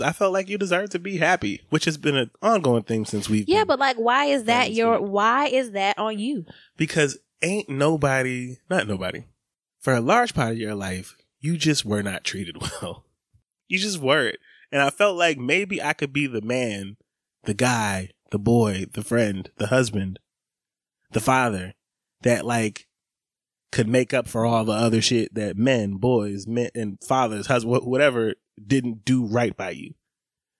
I felt like you deserve to be happy, which has been an ongoing thing since we've been. But like, why is that on you? Because for a large part of your life, you just were not treated well. You just weren't. And I felt like maybe I could be the man, the guy, the boy, the friend, the husband, the father that like could make up for all the other shit that men, and fathers, husbands, whatever, didn't do right by you.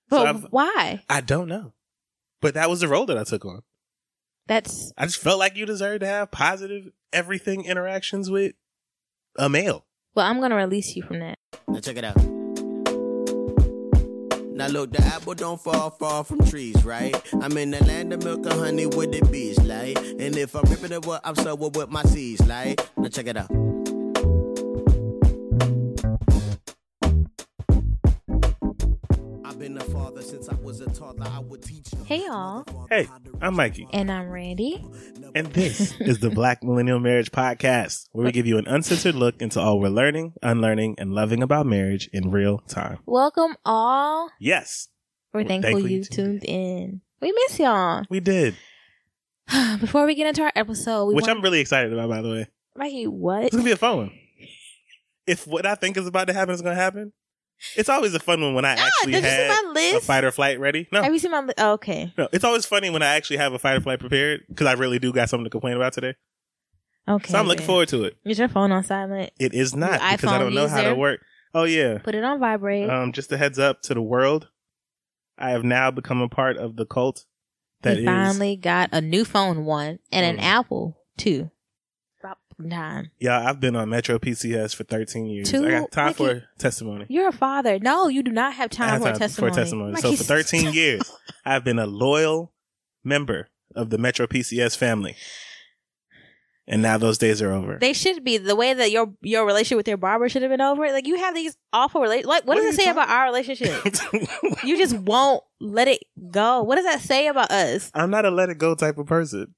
But so why? I don't know. But that was the role that I took on. I just felt like you deserved to have positive everything interactions with a male. Well, I'm going to release you from that. Now check it out. Now look, the apple don't fall far from trees, right? I'm in the land of milk and honey with the bees, like. And if I'm ripping it up, I'm sowing with my seeds, like. Now check it out. Hey y'all. Hey, I'm Mikey. And I'm Randy. And this is the Black Millennial Marriage Podcast, where we give you an uncensored look into all we're learning, unlearning, and loving about marriage in real time. Welcome all. Yes. We're thankful you tuned in. We miss y'all. We did. Before we get into our episode, I'm really excited about, by the way. Mikey, what? It's going to be a fun one. If what I think is about to happen is going to happen, it's always a fun one when I actually have a fight or flight ready. No. Have you seen my list? Oh, okay. No, it's always funny when I actually have a fight or flight prepared because I really do got something to complain about today. Okay. So I'm looking forward to it. Is your phone on silent? It is not because I don't know how to work. Oh, yeah. Put it on vibrate. Just a heads up to the world. I have now become a part of the cult. That finally got a new phone, one, and an Apple, two. Time. Yeah, I've been on Metro PCS for 13 years. I got time for testimony. You're a father. No, you do not have time for testimony. So for 13 years, I've been a loyal member of the Metro PCS family. And now those days are over. They should be. The way that your relationship with your barber should have been over. Like, you have these awful relationships. Like, what does it say about our relationship? You just won't let it go. What does that say about us? I'm not a let it go type of person.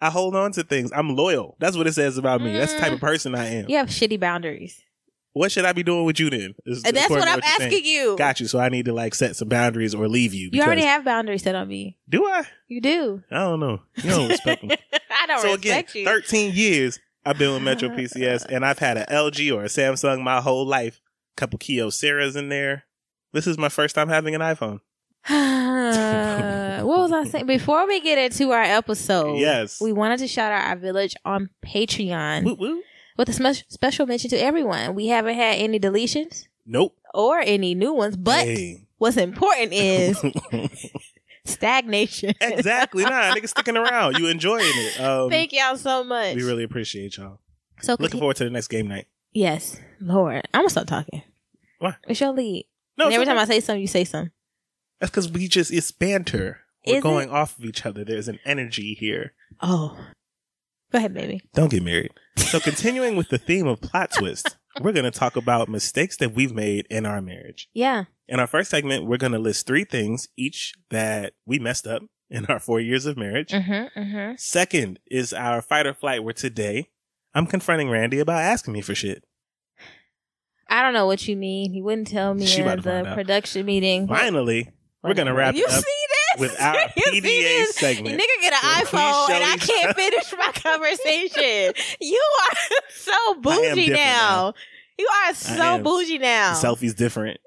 I hold on to things. I'm loyal. That's what it says about me. That's the type of person I am. You have shitty boundaries. What should I be doing with you then? And that's what I'm asking you. Got you. So I need to like set some boundaries or leave you. You already have boundaries set on me. Do I? You do. I don't know. You don't respect me. I don't respect you. So again, 13 years I've been with Metro PCS and I've had an LG or a Samsung my whole life. A couple Keo Seras in there. This is my first time having an iPhone. What was I saying? Before we get into our episode, yes, we wanted to shout out our village on Patreon. Woo woo. With a special mention to everyone. We haven't had any deletions. Nope. Or any new ones. But what's important is stagnation. Exactly. Nah, niggas sticking around. You enjoying it. Thank y'all so much. We really appreciate y'all. So looking forward to the next game night. Yes. Lord. I'm going to stop talking. Why? It's your lead. No, and every time I say something, you say something. That's because it's banter. We're going off of each other. There's an energy here. Oh. Go ahead, baby. Don't get married. So continuing with the theme of plot twist, we're going to talk about mistakes that we've made in our marriage. Yeah. In our first segment, we're going to list three things each that we messed up in our 4 years of marriage. Mm-hmm, mm-hmm. Second is our fight or flight, where today I'm confronting Randy about asking me for shit. I don't know what you mean. He wouldn't tell me at the production meeting. Finally. We're going to wrap it up with our PDA segment. Nigga get an iPhone and I can't finish my conversation. You are so bougie now. Selfie's different.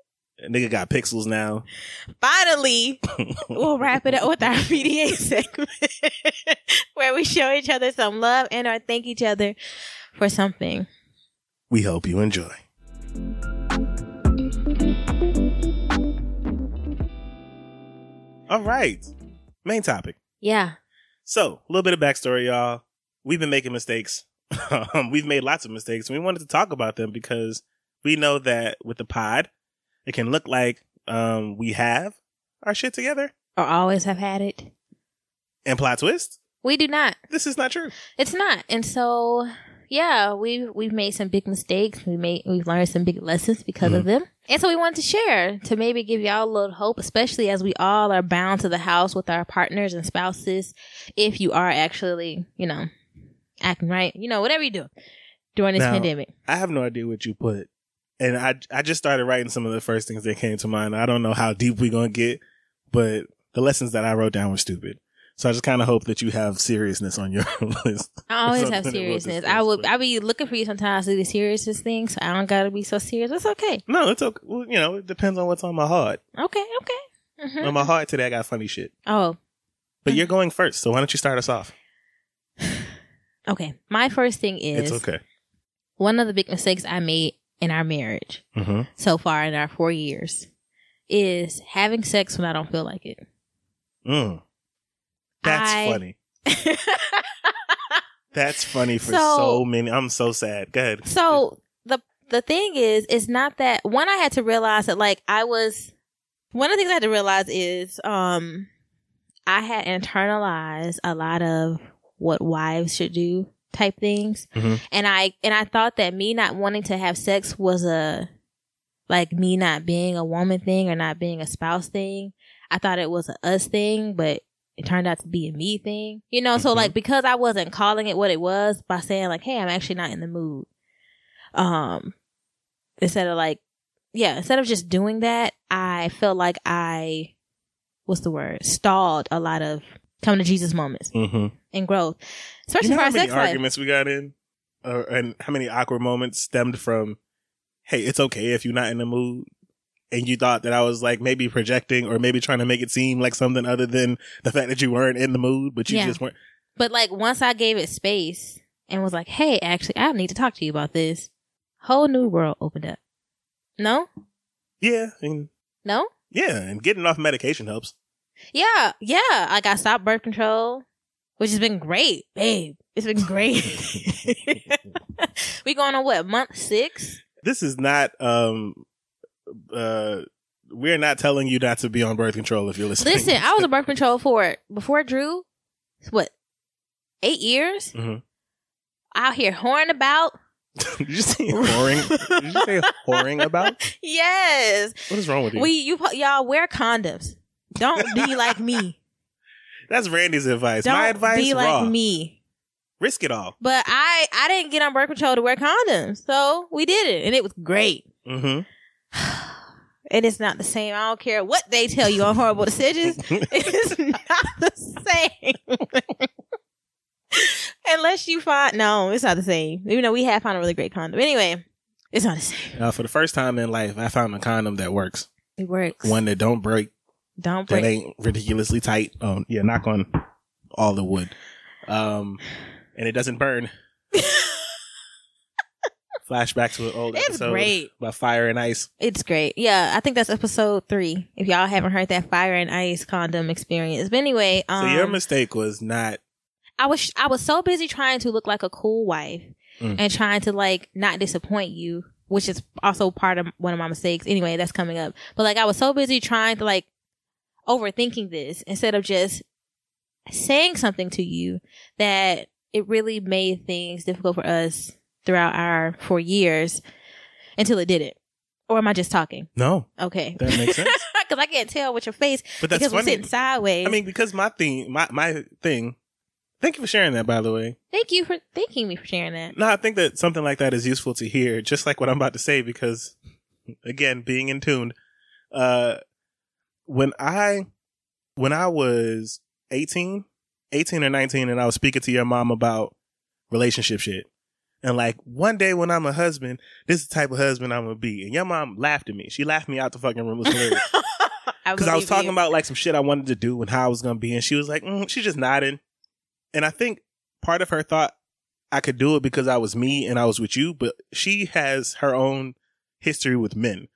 Nigga got pixels now. Finally, we'll wrap it up with our PDA segment where we show each other some love and or thank each other for something. We hope you enjoy. All right. Main topic. Yeah. So, a little bit of backstory, y'all. We've been making mistakes. We've made lots of mistakes. And we wanted to talk about them because we know that with the pod, it can look like we have our shit together. Or always have had it. And plot twist? We do not. This is not true. It's not. And so, yeah, we've made some big mistakes. We've learned some big lessons because of them. And so we wanted to share to maybe give y'all a little hope, especially as we all are bound to the house with our partners and spouses. If you are actually, acting right, whatever you do during this pandemic. I have no idea what you put. And I just started writing some of the first things that came to mind. I don't know how deep we're going to get, but the lessons that I wrote down were stupid. So I just kind of hope that you have seriousness on your list. I always have seriousness. I be looking for you sometimes to do the seriousness thing, so I don't got to be so serious. That's okay. No, it's okay. Well, it depends on what's on my heart. Okay. Mm-hmm. On my heart today, I got funny shit. Oh. But you're going first, so why don't you start us off? Okay. My first thing is... It's okay. One of the big mistakes I made in our marriage so far in our 4 years is having sex when I don't feel like it. Mm. That's funny. That's funny for so many. I'm so sad. Go ahead. So the thing is, it's not that one. I had to realize that one of the things I had to realize is I had internalized a lot of what wives should do type things. Mm-hmm. And I thought that me not wanting to have sex was me not being a woman thing or not being a spouse thing. I thought it was an us thing, but it turned out to be a me thing. So because I wasn't calling it what it was by saying hey, I'm actually not in the mood. Instead of just doing that, I felt like I, stalled a lot of come to Jesus moments and growth. Especially for our sex life. How many arguments we got in? And how many awkward moments stemmed from, hey, it's okay if you're not in the mood? And you thought that I was maybe projecting or maybe trying to make it seem like something other than the fact that you weren't in the mood, but you just weren't. But once I gave it space and was hey, actually, I need to talk to you about this, whole new world opened up. No? Yeah. No? Yeah. And getting off medication helps. Yeah. Yeah. I stopped birth control, which has been great, babe. It's been great. We going on what? Month 6? This is not, we're not telling you not to be on birth control if you're listening. Listen, I was on birth control for before Drew, 8 years? Mm-hmm. Out here whoring about. Did you say whoring? Did you say whoring about? Yes. What is wrong with you? Y'all wear condoms. Don't be like me. That's Randy's advice. My advice is raw. Like me. Risk it all. But I didn't get on birth control to wear condoms, so we did it, and it was great. Mm-hmm. And it's not the same. I don't care what they tell you on Horrible Decisions. It's not the same. Unless you find... No, it's not the same. Even though we have found a really great condom. Anyway, it's not the same. For the first time in life, I found a condom that works. It works. One that don't break. Don't break. That ain't ridiculously tight. Yeah, knock on all the wood. And it doesn't burn. Flashback to an old episode about Fire and Ice. It's great. Yeah, I think that's episode 3. If y'all haven't heard that Fire and Ice condom experience. But anyway. So your mistake was not... I was so busy trying to look like a cool wife and trying to not disappoint you, which is also part of one of my mistakes. Anyway, that's coming up. But I was so busy trying to overthinking this instead of just saying something to you that it really made things difficult for us throughout our 4 years until it didn't. Or am I just talking? No. Okay. That makes sense. Because I can't tell with your face, but that's because funny. We're sitting sideways. Because my thing, thank you for sharing that, by the way. Thank you for thanking me for sharing that. No, I think that something like that is useful to hear, just like what I'm about to say, because again, being in tune, when I was 18 or 19 and I was speaking to your mom about relationship shit, And like one day when I'm a husband, this is the type of husband I'm gonna be. And your mom laughed at me. She laughed me out the fucking room. It was hilarious. Because I was talking about like some shit I wanted to do and how I was gonna be, and she was like, she just nodded. And I think part of her thought I could do it because I was me and I was with you, but she has her own history with men.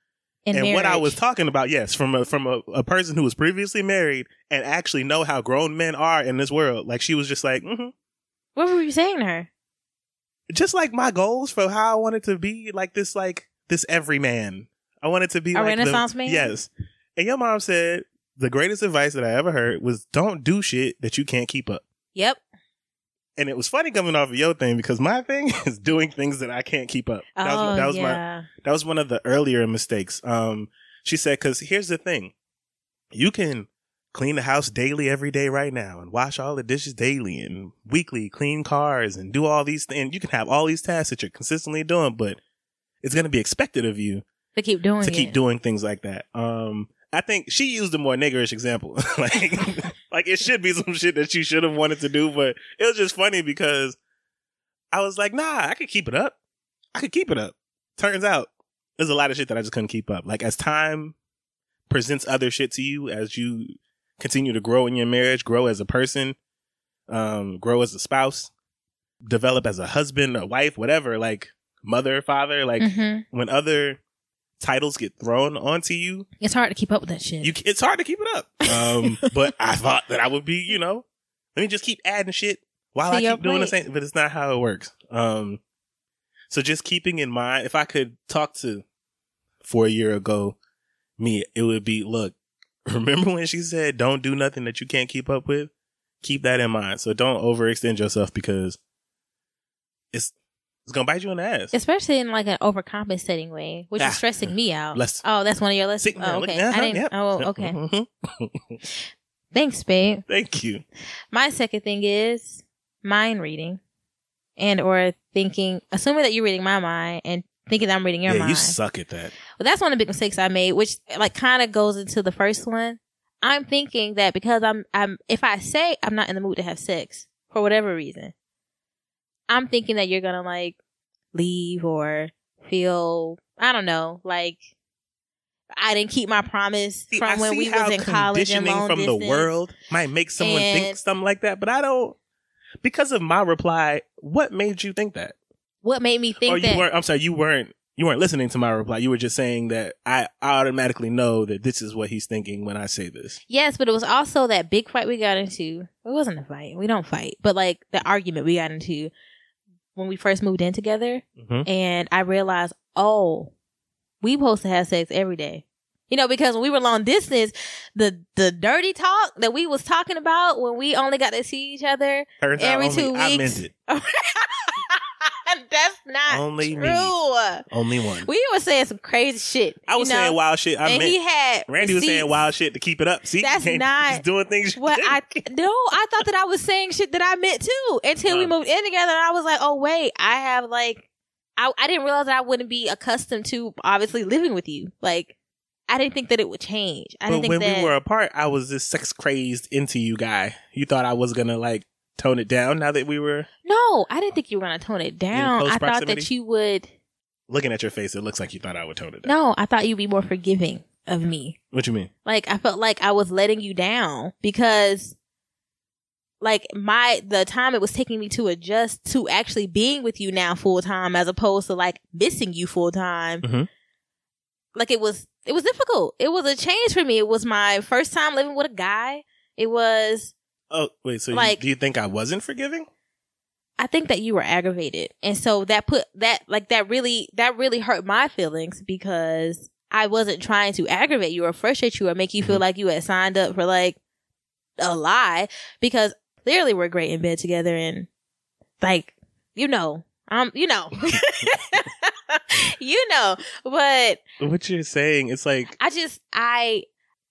And what I was talking about, yes, from a person who was previously married and actually know how grown men are in this world. Like, she was just like, mm-hmm. What were you saying to her? Just like my goals for how I wanted to be, like this everyman. I wanted to be a Renaissance man. Yes. And your mom said the greatest advice that I ever heard was don't do shit that you can't keep up. Yep. And it was funny coming off of your thing because my thing is doing things that I can't keep up. That was one of the earlier mistakes. She said, because here's the thing. You can clean the house daily every day right now and wash all the dishes daily and weekly clean cars and do all these things. You can have all these tasks that you're consistently doing, but it's going to be expected of you to keep doing things like that. I think she used a more niggerish example. Like it should be some shit that you should have wanted to do, but it was just funny because I was like, nah, I could keep it up. Turns out there's a lot of shit that I just couldn't keep up. Like as time presents other shit to you, as you continue to grow in your marriage, grow as a person, grow as a spouse, develop as a husband, a wife, whatever, like mother, father, like when other titles get thrown onto you, it's hard to keep up with that shit. It's hard to keep it up. But I thought that I would be, you know, let me just keep adding shit while I keep doing the same, but it's not how it works. So just keeping in mind, if I could talk to 4 year ago me, it would be, look, remember when she said don't do nothing that you can't keep up with? Keep that in mind. So don't overextend yourself because it's gonna bite you in the ass, especially in like an overcompensating way, which is stressing me out. That's one of your lessons. Oh, okay. I didn't. Yep. Oh, okay. Mm-hmm. Thanks, babe. Thank you. My second thing is mind reading, and or thinking, assuming that you're reading my mind and thinking that I'm reading your mind. You suck at that. Well, that's one of the big mistakes I made, which like kind of goes into the first one. I'm thinking that because if I say I'm not in the mood to have sex for whatever reason, I'm thinking that you're going to, like, leave or feel, I don't know, like, I didn't keep my promise from when we was in college and long distance. Conditioning from the world might make someone think something like that, but I don't, because of my reply, what made you think that? What made me think that? You weren't listening to my reply. You were just saying that I automatically know that this is what he's thinking when I say this. Yes, but it was also that big fight we got into. It wasn't a fight. We don't fight. But, like, the argument we got into when we first moved in together, and I realized, we supposed to have sex every day. You know, because when we were long distance, the dirty talk that we was talking about when we only got to see each other every 2 weeks. I meant it. That's not only true. Me. Only one. We were saying some crazy shit. I was saying wild shit. Randy was saying wild shit to keep it up. See, that's not just doing things. Well, I thought that I was saying shit that I meant too until we moved in together, and I was like, oh wait, I have like, I didn't realize that I wouldn't be accustomed to obviously living with you. Like, I didn't think that it would change. When we were apart, I was this sex crazed into you guy. You thought I was gonna like tone it down now that we were... No, I didn't think you were going to tone it down. I thought that you would... Looking at your face, it looks like you thought I would tone it down. No, I thought you'd be more forgiving of me. What you mean? Like, I felt like I was letting you down because, like, the time it was taking me to adjust to actually being with you now full time as opposed to, like, missing you full time. Mm-hmm. Like, it was difficult. It was a change for me. It was my first time living with a guy. It was... Oh, wait, so like, do you think I wasn't forgiving? I think that you were aggravated. And so that really hurt my feelings because I wasn't trying to aggravate you or frustrate you or make you feel like you had signed up for like a lie, because clearly we're great in bed together and like, but what you're saying, it's like,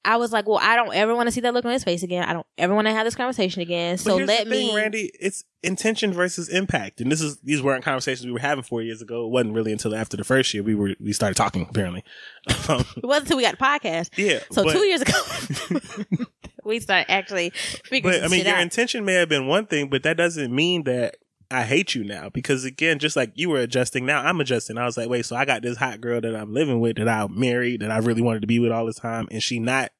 I was like, well, I don't ever want to see that look on his face again. I don't ever want to have this conversation again. So let me... Randy, it's intention versus impact. And these weren't conversations we were having 4 years ago. It wasn't really until after the first year we started talking, apparently. It wasn't until we got the podcast. Yeah. So 2 years ago, we started actually figuring out. Your intention may have been one thing, but that doesn't mean that I hate you now, because again, just like you were adjusting, now I'm adjusting. I was like, wait, so I got this hot girl that I'm living with, that I married, that I really wanted to be with all the time, and she not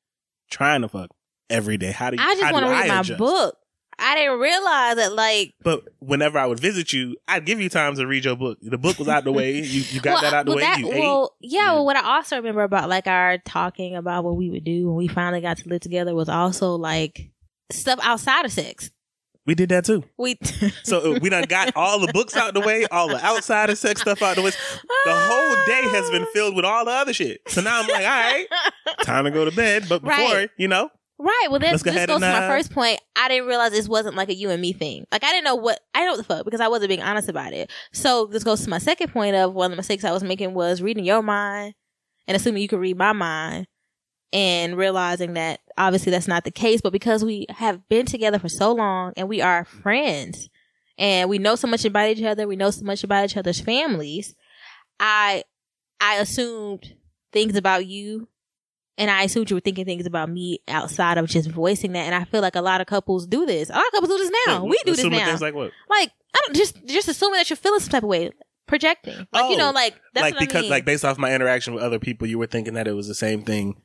trying to fuck every day. How do you? I just want to read my book. I didn't realize that, like. But whenever I would visit you, I'd give you time to read your book. The book was out the way. You got that out the way. Well, what I also remember about, like, our talking about what we would do when we finally got to live together was also, like, stuff outside of sex. We did that too. So we done got all the books out the way, all the outside of sex stuff out the way. The whole day has been filled with all the other shit. So now I'm like, all right, time to go to bed. But before, Right. Well, that just goes to my first point. I didn't realize this wasn't like a you and me thing. Like, I didn't know what the fuck, because I wasn't being honest about it. So this goes to my second point of one of the mistakes I was making was reading your mind and assuming you could read my mind, and realizing that obviously that's not the case. But because we have been together for so long and we are friends and we know so much about each other, we know so much about each other's families, I assumed things about you. And I assumed you were thinking things about me outside of just voicing that. And I feel like a lot of couples do this. A lot of couples do this now. Wait, we do this now. Assuming things like what? Like, I don't just assuming that you're feeling some type of way. Projecting. Like, that's like what I mean. Like, based off my interaction with other people, you were thinking that it was the same thing.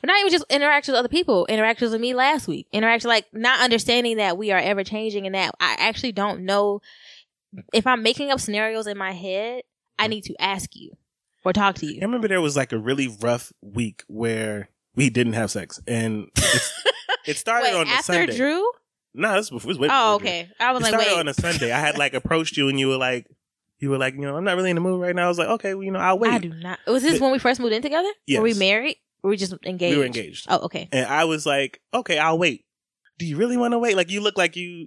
But not even just interactions with other people. Interactions with me last week. Interactions, like, not understanding that we are ever changing, and that I actually don't know. If I'm making up scenarios in my head, I need to ask you. Or talk to you. I remember there was like a really rough week where we didn't have sex, and it started on a Sunday. After Drew? No, this was way before. Oh, okay. Drew. I was like, wait. It started on a Sunday. I had like approached you, and you were like, you know, I'm not really in the mood right now. I was like, okay, well, you know, I'll wait. I do not. Was this when we first moved in together? Yes. Were we married? Or were we just engaged? We were engaged. Oh, okay. And I was like, okay, I'll wait. Do you really want to wait? Like, you look like you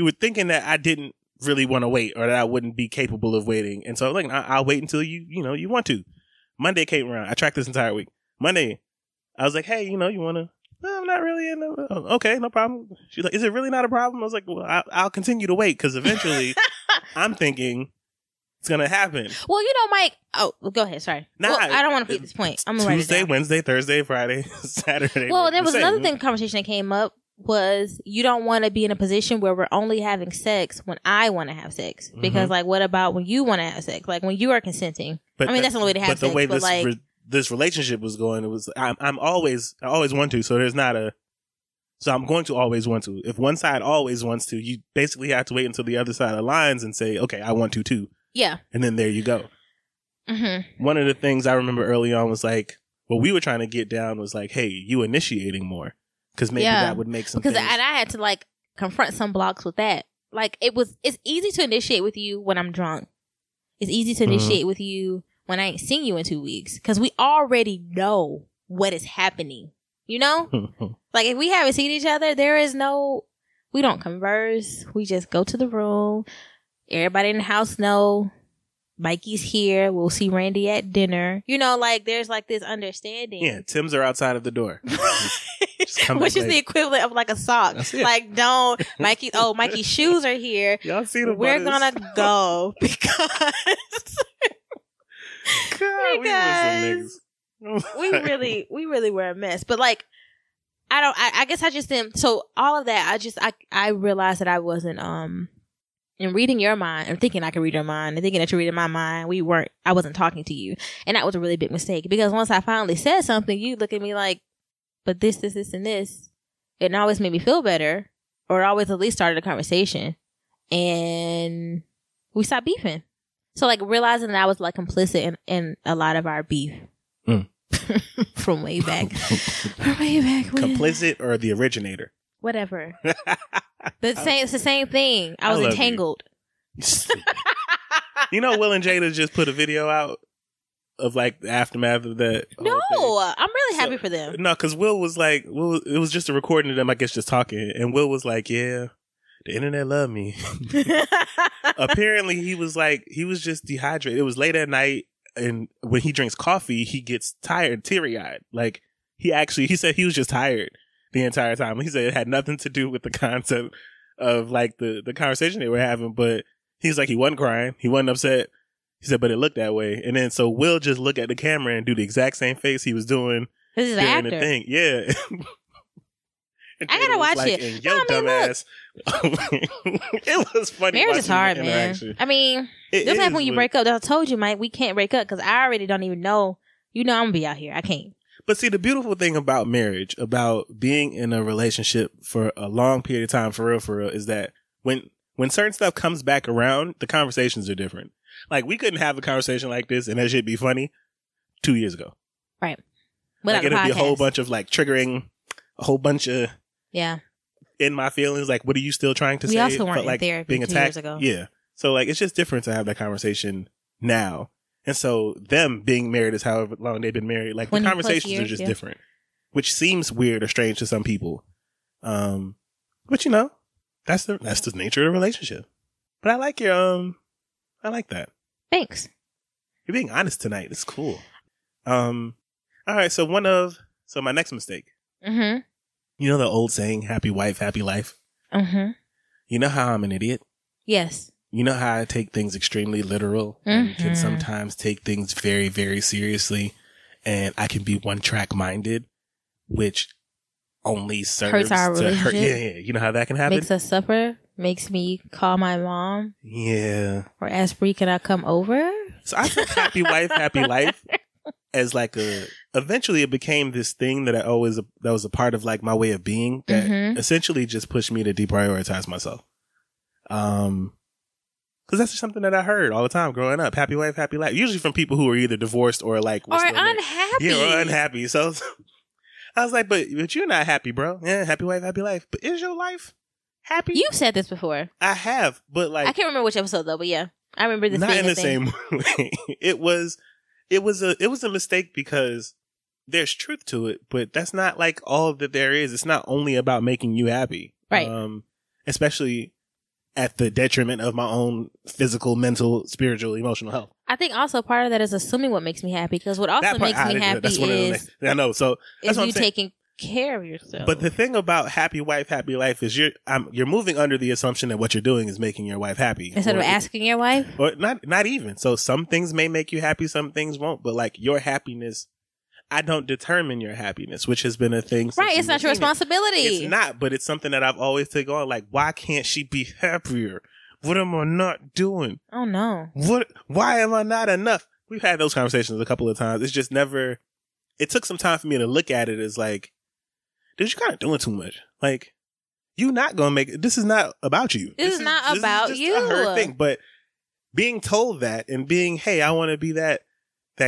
were thinking that I didn't really want to wait, or that I wouldn't be capable of waiting. And so, like, I'll wait until you want to. Monday came around. I tracked this entire week. Monday, I was like, hey, you want to? No, I'm not really in the... Okay, no problem. She's like, is it really not a problem? I was like, well, I'll continue to wait, because eventually I'm thinking it's going to happen. Well, Mike... Oh, go ahead. Sorry. I don't want to beat this point. I'm going to write it down. Tuesday, Wednesday, Thursday, Friday, Saturday. Well, there was another conversation that came up, was you don't want to be in a position where we're only having sex when I want to have sex, because mm-hmm. like, what about when you want to have sex, like when you are consenting? But I mean, that's the only way to have sex. But the way this relationship was going, it was I always want to. So there's not a so I'm going to always want to. If one side always wants to, you basically have to wait until the other side aligns and say, okay, I want to too. Yeah. And then there you go. Mm-hmm. One of the things I remember early on was like, what we were trying to get down was like, hey, you initiating more. Because maybe that would make some sense. And I had to, like, confront some blocks with that. Like, it's easy to initiate with you when I'm drunk. It's easy to initiate mm-hmm. with you when I ain't seen you in 2 weeks. Because we already know what is happening. You know? Mm-hmm. Like, if we haven't seen each other, there is no... We don't converse. We just go to the room. Everybody in the house know. Mikey's here. We'll see Randy at dinner. You know, like, there's, like, this understanding. Yeah, Tim's are outside of the door. Which is the equivalent of like a sock. Like, don't Mikey. Oh, Mikey's shoes are here. Y'all see the We're gonna go because God, we really were a mess. But like, I guess I just didn't. So all of that, I realized that I wasn't in reading your mind and thinking I could read your mind and thinking that you're reading my mind. I wasn't talking to you, and that was a really big mistake, because once I finally said something, you look at me like, but this, and this. It always made me feel better, or always at least started a conversation. And we stopped beefing. So, like, realizing that I was, like, complicit in a lot of our beef. Mm. From way back. Complicit or the originator? Whatever. It's the same thing. I was entangled. You know, Will and Jada just put a video out of, like, the aftermath of that. No, I'm really happy for them. No, because Will was like, it was just a recording of them, I guess, just talking. And Will was like, yeah, the internet loved me. Apparently, he was like, he was just dehydrated. It was late at night, and when he drinks coffee, he gets tired, teary-eyed. Like, he said he was just tired the entire time. He said it had nothing to do with the concept of, like, the conversation they were having. But he's like, he wasn't crying. He wasn't upset. He said, but it looked that way. And then so Will just look at the camera and do the exact same face he was doing during the thing. Yeah. I gotta watch it. Yo, dumbass. It was funny. Marriage is hard, man. I mean, this happens when you break up. I told you, Mike, we can't break up because I already don't even know. You know, I'm gonna be out here. I can't. But see, the beautiful thing about marriage, about being in a relationship for a long period of time, for real, is that when certain stuff comes back around, the conversations are different. Like, we couldn't have a conversation like this and that shit be funny 2 years ago. Right. Without like, it'll be a whole bunch of, like, triggering, a whole bunch of... Yeah. In my feelings, like, what are you still trying to say? We also weren't in therapy being attacked 2 years ago. Yeah. So, like, it's just different to have that conversation now. And so, them being married is however long they've been married. Like, the conversations are just different. Which seems weird or strange to some people. But, you know, that's the nature of the relationship. But I like your... I like that. Thanks. You're being honest tonight. It's cool. All right. So my next mistake. Mm-hmm. You know the old saying, happy wife, happy life? Mm-hmm. You know how I'm an idiot? Yes. You know how I take things extremely literal and can sometimes take things very, very seriously. And I can be one-track minded, which only serves to hurt. Yeah. You know how that can happen? Makes us suffer. Makes me call my mom. Yeah. Or ask Bree, can I come over? So I took happy wife, happy life as like eventually it became this thing that that was a part of like my way of being that essentially just pushed me to deprioritize myself. Because that's just something that I heard all the time growing up. Happy wife, happy life. Usually from people who are either divorced or like. Or unhappy. Yeah, or unhappy. So I was like, but you're not happy, bro. Yeah, happy wife, happy life. But is your life happy? You've said this before. I have, but like I can't remember which episode though. But yeah, I remember this. Not in the same way. It was a mistake because there's truth to it, but that's not like all that there is. It's not only about making you happy, right? Especially at the detriment of my own physical, mental, spiritual, emotional health. I think also part of that is assuming what makes me happy because what also makes me happy is I know. So that's what I'm saying. Taking care of yourself. But the thing about happy wife, happy life is you're moving under the assumption that what you're doing is making your wife happy instead of asking your wife. Or not even. So some things may make you happy, some things won't. But like your happiness, I don't determine your happiness, which has been a thing. Right, it's not your responsibility. It's not, but it's something that I've always taken on. Like, why can't she be happier? What am I not doing? Oh no. Why am I not enough? We've had those conversations a couple of times. It's just never. It took some time for me to look at it as like. Dude, you're kind of doing too much. Like, you're not going to make it. This is not about you. This is not about you. This is just a her thing. But being told that and being, hey, I want to be that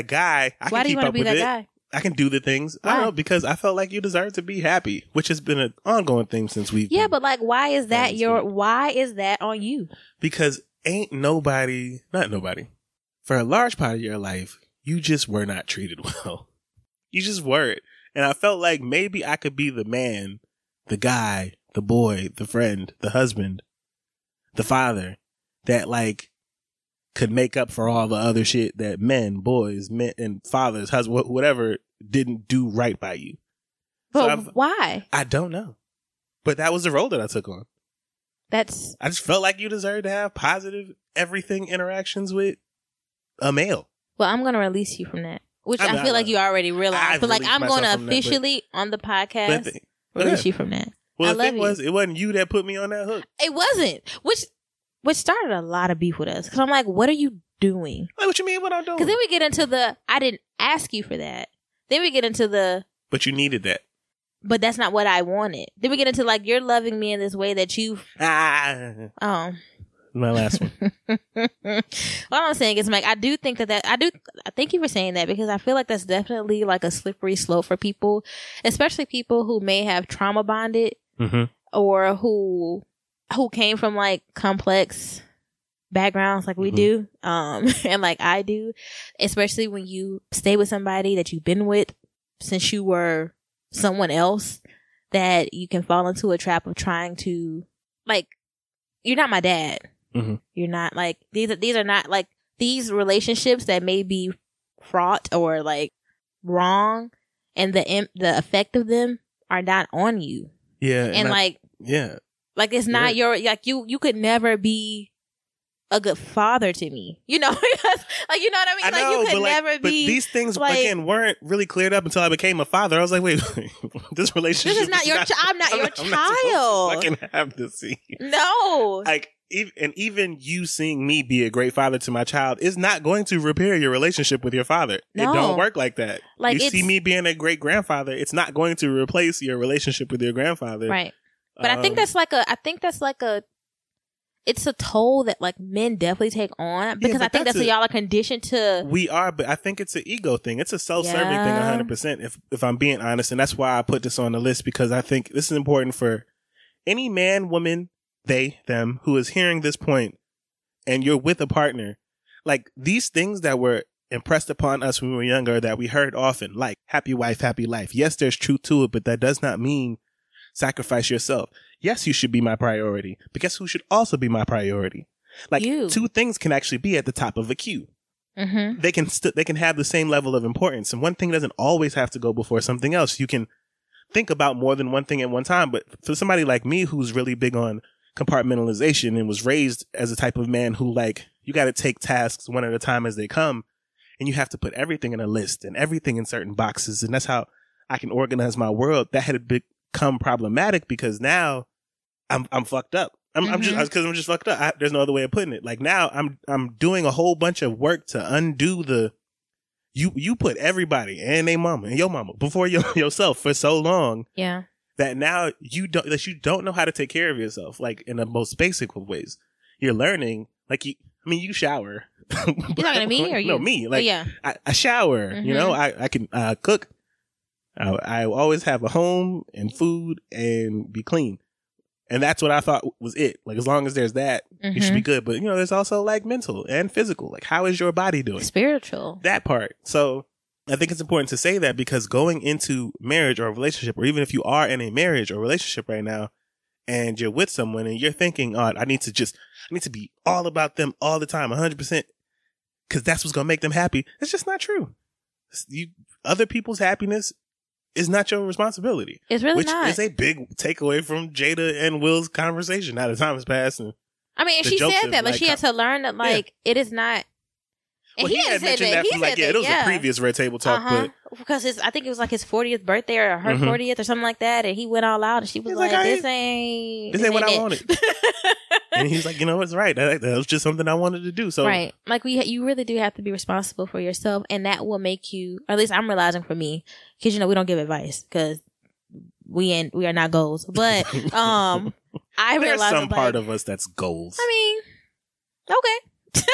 guy. Why do you want to be that guy? I can do the things. Why? I don't know, because I felt like you deserve to be happy, which has been an ongoing thing since we've been. Yeah, but like, why is that on you? Because not nobody, for a large part of your life, you just were not treated well. You just weren't. And I felt like maybe I could be the man, the guy, the boy, the friend, the husband, the father that like could make up for all the other shit that men, and fathers, husbands, whatever didn't do right by you. But so why? I don't know. But that was the role that I took on. I just felt like you deserved to have positive everything interactions with a male. Well, I'm going to release you from that. Which I feel like you already realized. But like, I'm going to officially on the podcast release you from that. Well, the thing was, it wasn't you that put me on that hook. It wasn't. Which started a lot of beef with us. Because I'm like, what are you doing? Like, what you mean what I'm doing? Because then we get into the, I didn't ask you for that. Then we get into the. But you needed that. But that's not what I wanted. Then we get into like, you're loving me in this way that you. My last one. All I'm saying is, Mike, I do think that I thank you for saying that because I feel like that's definitely like a slippery slope for people, especially people who may have trauma bonded or who came from like complex backgrounds like we do and like I do, especially when you stay with somebody that you've been with since you were someone else that you can fall into a trap of trying to like, you're not my dad. You're not like these are not like these relationships that may be fraught or like wrong, and the effect of them are not on you. Yeah, and like it's not your like you could never be a good father to me, you know, like, you know what I mean? I know, like, you could never be. But these things, like, again, weren't really cleared up until I became a father. I was like, wait this relationship. This is not your child. I'm not your child. I can have this. No. Like, even you seeing me be a great father to my child is not going to repair your relationship with your father. No. It don't work like that. Like, you see me being a great grandfather, it's not going to replace your relationship with your grandfather. Right. But I think that's like a it's a toll that, like, men definitely take on, because I think that's what y'all are conditioned to. We are, but I think it's an ego thing. It's a self-serving thing 100%, if I'm being honest. And that's why I put this on the list, because I think this is important for any man, woman, they, them, who is hearing this point, and you're with a partner. Like, these things that were impressed upon us when we were younger, that we heard often, like, happy wife, happy life. Yes, there's truth to it, but that does not mean sacrifice yourself. Yes, you should be my priority, but guess who should also be my priority? Like, you. Two things can actually be at the top of a queue. Mm-hmm. They can they can have the same level of importance, and one thing doesn't always have to go before something else. You can think about more than one thing at one time, but for somebody like me who's really big on compartmentalization and was raised as a type of man who, like, you got to take tasks one at a time as they come, and you have to put everything in a list and everything in certain boxes, and that's how I can organize my world. That had a big come problematic, because now I'm fucked up. I'm just fucked up. There's no other way of putting it. Like, now I'm doing a whole bunch of work to undo the you put everybody and their mama and your mama before yourself for so long. Yeah. That now you don't know how to take care of yourself, like, in the most basic of ways. You're learning, like, you shower. You're not gonna me or you? No, me. Like, yeah. I shower. Mm-hmm. You know, I can cook. I always have a home and food and be clean. And that's what I thought was it. Like, as long as there's that, you should be good. But, you know, there's also, like, mental and physical. Like, how is your body doing? Spiritual. That part. So I think it's important to say that, because going into marriage or a relationship, or even if you are in a marriage or relationship right now and you're with someone and you're thinking, oh, I need to be all about them all the time, 100%, because that's what's going to make them happy. It's just not true. Other people's happiness is not your responsibility. It's really not. Which is a big takeaway from Jada and Will's conversation. Now the time has passed. And I mean, and she said that, like, she had to learn that, like, it is not. And well, he had mentioned that from, like, yeah, it was a previous Red Table Talk. But because I think it was, like, his 40th birthday or her 40th or something like that. And he went all out and she was like, this ain't what I wanted. And he was like, you know, it's right. That was just something I wanted to do. So right. Like, you really do have to be responsible for yourself. And that will make you, or at least I'm realizing for me, because, you know, we don't give advice because we are not goals. But I realize there's some part of us that's goals. I mean, okay.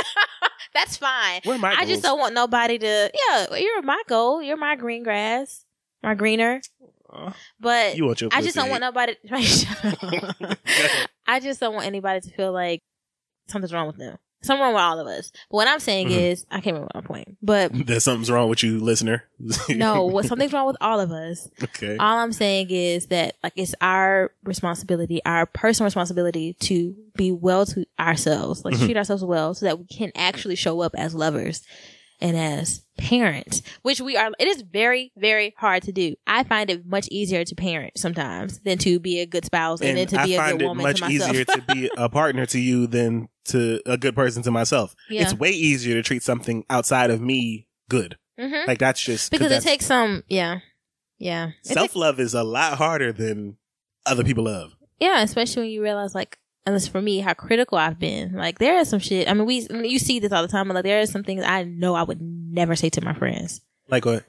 That's fine. We're my goals. I just don't want nobody to. Yeah, you're my goal. You're my green grass, my greener. But you want your pussy. I just don't want nobody. I just don't want anybody to feel like something's wrong with them. Something wrong with all of us. But what I'm saying is, I can't remember my point. But that something's wrong with you, listener. No, something's wrong with all of us. Okay. All I'm saying is that, like, it's our responsibility, our personal responsibility, to be well to ourselves, like, treat ourselves well, so that we can actually show up as lovers and as parents, which we are. It is very, very hard to do. I find it much easier to parent sometimes than to be a good spouse and then to be a good woman to myself. I find it much easier to be a partner to you than to a good person to myself. Yeah. It's way easier to treat something outside of me good. Mm-hmm. Like, that's just because it takes some. Yeah. Yeah. Self-love is a lot harder than other people love. Yeah. Especially when you realize, like, unless for me, how critical I've been. Like, there is some shit. I mean, you see this all the time. But, like, there are some things I know I would never say to my friends. Like what?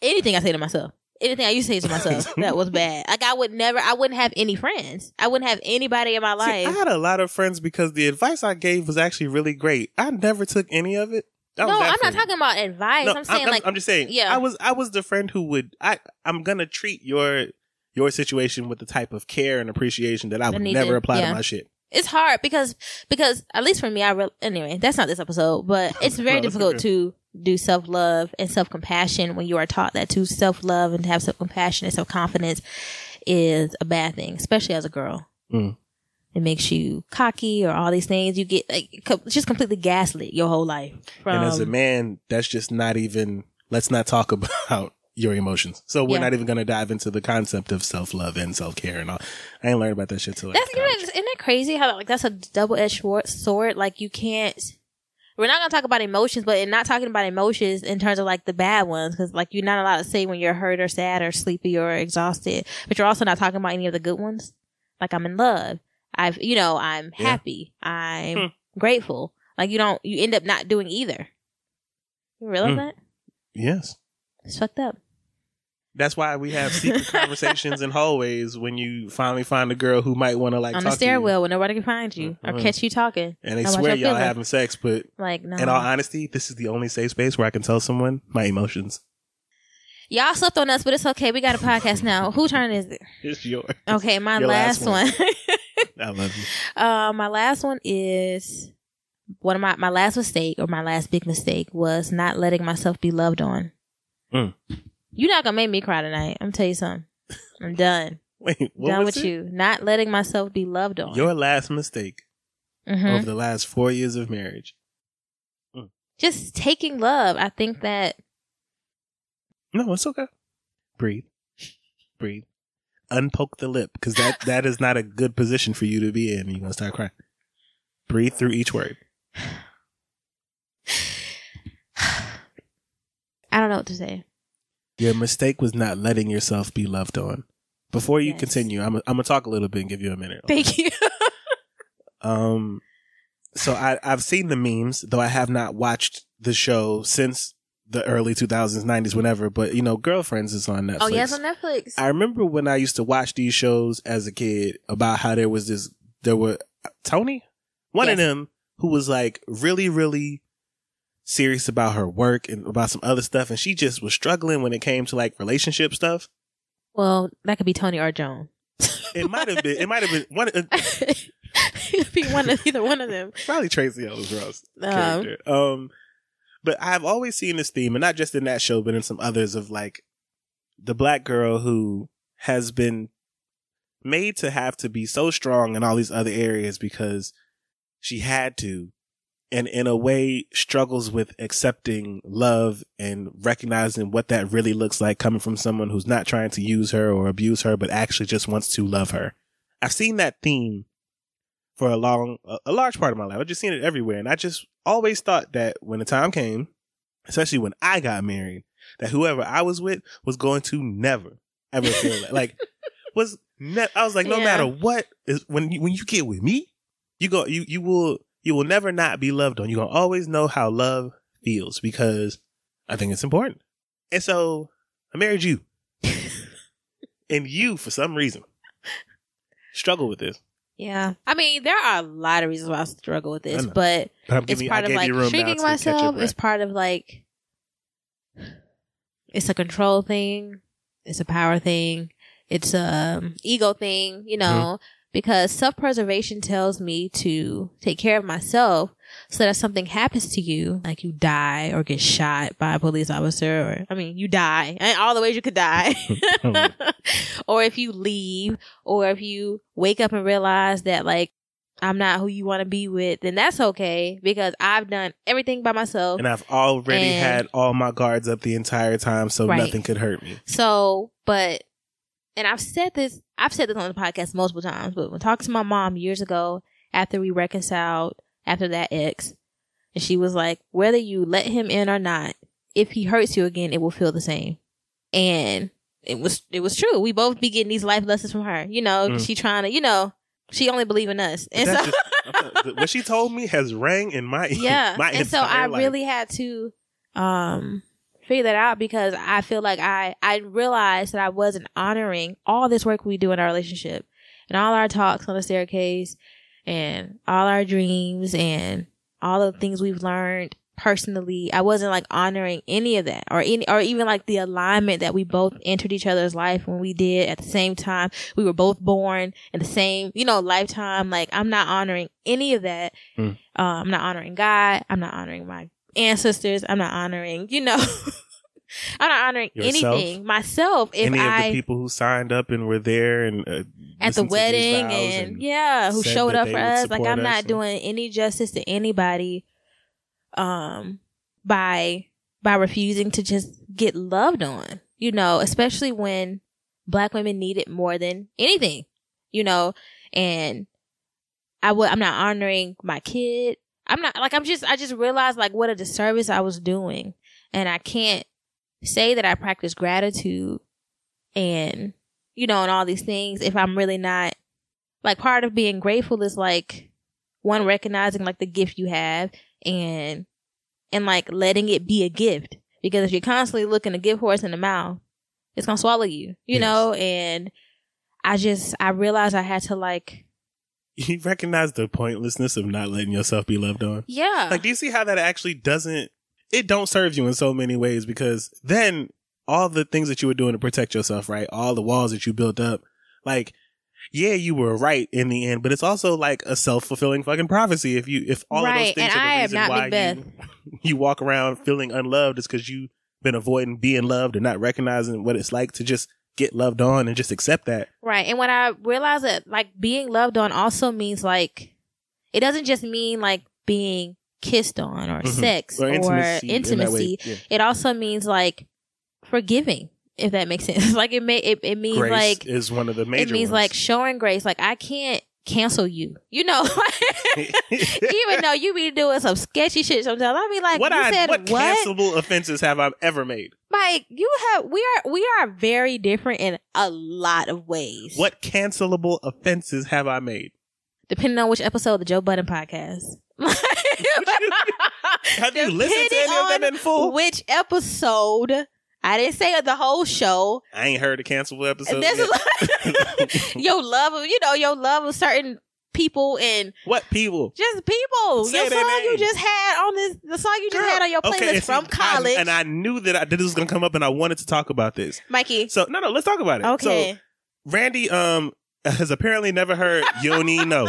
Anything I say to myself. Anything I used to say to myself that was bad. Like, I wouldn't have any friends. I wouldn't have anybody in my life. See, I had a lot of friends because the advice I gave was actually really great. I never took any of it. I'm not talking about advice. No, I'm saying, I'm just saying. Yeah. I was the friend who would. I'm gonna treat your situation with the type of care and appreciation that I would never apply to my shit. It's hard because at least for me, anyway, that's not this episode, but it's very difficult to do self-love and self-compassion when you are taught that to self-love and to have self-compassion and self-confidence is a bad thing, especially as a girl. Mm. It makes you cocky or all these things. You get, like, it's just completely gaslit your whole life. And as a man, that's just not even, let's not talk about your emotions. So we're not even going to dive into the concept of self-love and self-care and all. I ain't learned about that shit till like college. Isn't that crazy how like that's a double-edged sword? Like you can't, we're not going to talk about emotions, but not talking about emotions in terms of like the bad ones, because like you're not allowed to say when you're hurt or sad or sleepy or exhausted, but you're also not talking about any of the good ones. Like I'm in love. I'm happy. I'm grateful. Like you end up not doing either. You realize that? Yes. It's fucked up. That's why we have secret conversations in hallways when you finally find a girl who might want to like on talk the stairwell when nobody can find you or catch you talking. And they swear y'all having sex, but like, no. In all honesty, this is the only safe space where I can tell someone my emotions. Y'all slept on us, but it's okay. We got a podcast now. Whose turn is it? It's yours. Okay, my last one. I love you. My last one is one of my last mistake or my last big mistake was not letting myself be loved on. You're not gonna make me cry tonight. I'm tell you something. I'm done. Wait, what done was with it? You. Not letting myself be loved on. Your last mistake over the last 4 years of marriage. Just taking love. I think that. No, it's okay. Breathe. Unpoke the lip, because that is not a good position for you to be in. You're gonna start crying. Breathe through each word. I don't know what to say. Your mistake was not letting yourself be loved on. Before you continue, I'm going to talk a little bit and give you a minute. Thank you. So I've seen the memes, though I have not watched the show since the early 2000s, 90s, whenever. But, you know, Girlfriends is on Netflix. Oh, yeah, it's on Netflix. I remember when I used to watch these shows as a kid about how there were Tony, one of them, who was like really, really serious about her work and about some other stuff, and she just was struggling when it came to like relationship stuff. Well, that could be Tony or Joan. It might have been one. It'd be either one of them. Probably Tracy Ellis Ross character. But I've always seen this theme, and not just in that show, but in some others, of like the black girl who has been made to have to be so strong in all these other areas because she had to. And in a way, struggles with accepting love and recognizing what that really looks like coming from someone who's not trying to use her or abuse her, but actually just wants to love her. I've seen that theme for a large part of my life. I've just seen it everywhere. And I just always thought that when the time came, especially when I got married, that whoever I was with was going to never, ever feel that. I was like, no matter what, when you get with me, you will never not be loved on. You're going to always know how love feels, because I think it's important. And so I married you. And you, for some reason, struggle with this. Yeah. I mean, there are a lot of reasons why I struggle with this, but it's part of like shrinking myself. It's part of like, it's a control thing. It's a power thing. It's a ego thing, you know. Mm-hmm. Because self-preservation tells me to take care of myself so that if something happens to you, like you die or get shot by a police officer, or, I mean, you die. And all the ways you could die. Or if you leave, or if you wake up and realize that, like, I'm not who you want to be with, then that's okay, because I've done everything by myself. And I've already had all my guards up the entire time, so nothing could hurt me. So, but... And I've said this on the podcast multiple times, but when talking to my mom years ago after we reconciled after that ex, and she was like, whether you let him in or not, if he hurts you again, it will feel the same. And it was true. We both be getting these life lessons from her. You know, she trying to, you know, she only believe in us. And so what she told me has rang in my ear. Yeah. And so I really had to figure that out, because I feel like I realized that I wasn't honoring all this work we do in our relationship, and all our talks on the staircase, and all our dreams, and all the things we've learned personally. I wasn't like honoring any of that, or even like the alignment that we both entered each other's life when we did at the same time. We were both born in the same, you know, lifetime. Like, I'm not honoring any of that. I'm not honoring God. I'm not honoring my ancestors. I'm not honoring, you know, I'm not honoring anything, myself. If any of the people who signed up and were there and at the wedding and yeah, who showed up for us, like I'm not doing any justice to anybody by refusing to just get loved on. you know, especially when black women need it more than anything, you know, and I'm not honoring my kid. I just realized like what a disservice I was doing. And I can't say that I practice gratitude and, you know, and all these things if I'm really not, like, part of being grateful is like, one, recognizing like the gift you have and like letting it be a gift, because if you're constantly looking a gift horse in the mouth, it's going to swallow you, you yes. know? And I realized I had to like, you recognize the pointlessness of not letting yourself be loved on. Yeah. Like, do you see how that actually it don't serve you in so many ways? Because then all the things that you were doing to protect yourself, right? All the walls that you built up, like, yeah, you were right in the end, but it's also like a self-fulfilling fucking prophecy. If all right. of those things and are the reason why you walk around feeling unloved, is because you've been avoiding being loved and not recognizing what it's like to just get loved on and just accept that. Right. And when I realized that, like, being loved on also means like, it doesn't just mean like being kissed on or mm-hmm. sex or intimacy. Yeah. It also means like forgiving, if that makes sense. Like it means grace, like is one of the major. It means ones. Like showing grace. Like, I can't cancel you, you know, even though you be doing some sketchy shit sometimes. I'll be like, what cancelable offenses have I ever made? Like, we are very different in a lot of ways. What cancelable offenses have I made? Depending on which episode of the Joe Budden podcast. Have you listened to any of them in full? Which episode? I didn't say the whole show. I ain't heard a cancelable episode. This is like your love of certain people and what people? Just people. Say your song you just had on this, the song you just had on your playlist from college. I knew that this was gonna come up, and I wanted to talk about this, Mikey. So no, let's talk about it. Okay. So Randy has apparently never heard You Don't Need No.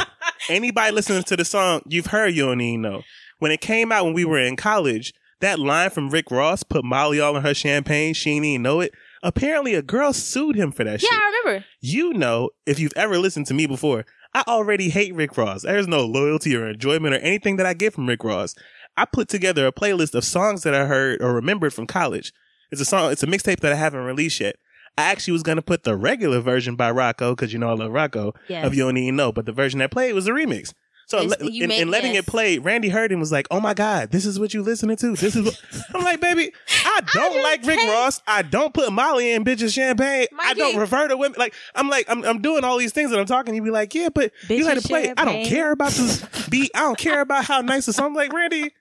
Anybody listening to the song, you've heard You Don't Need No. When it came out when we were in college. That line from Rick Ross, put Molly all in her champagne, she ain't even know it. Apparently, a girl sued him for that shit. Yeah, I remember. You know, if you've ever listened to me before, I already hate Rick Ross. There's no loyalty or enjoyment or anything that I get from Rick Ross. I put together a playlist of songs that I heard or remembered from college. It's a mixtape that I haven't released yet. I actually was going to put the regular version by Rocco, because you know I love Rocco, of You Don't Even Know, but the version that played was the remix. So letting it play, Randy heard and was like, oh my God, this is what you listening to. This is what... I'm like, baby, I don't like Rick Ross. I don't put Molly in bitches champagne. Mikey. I don't revert to women. Like, I'm doing all these things and I'm talking. You'd be like, yeah, but bitches you like to play. Champagne. I don't care about this beat. I don't care about how nice it's. I'm like, Randy,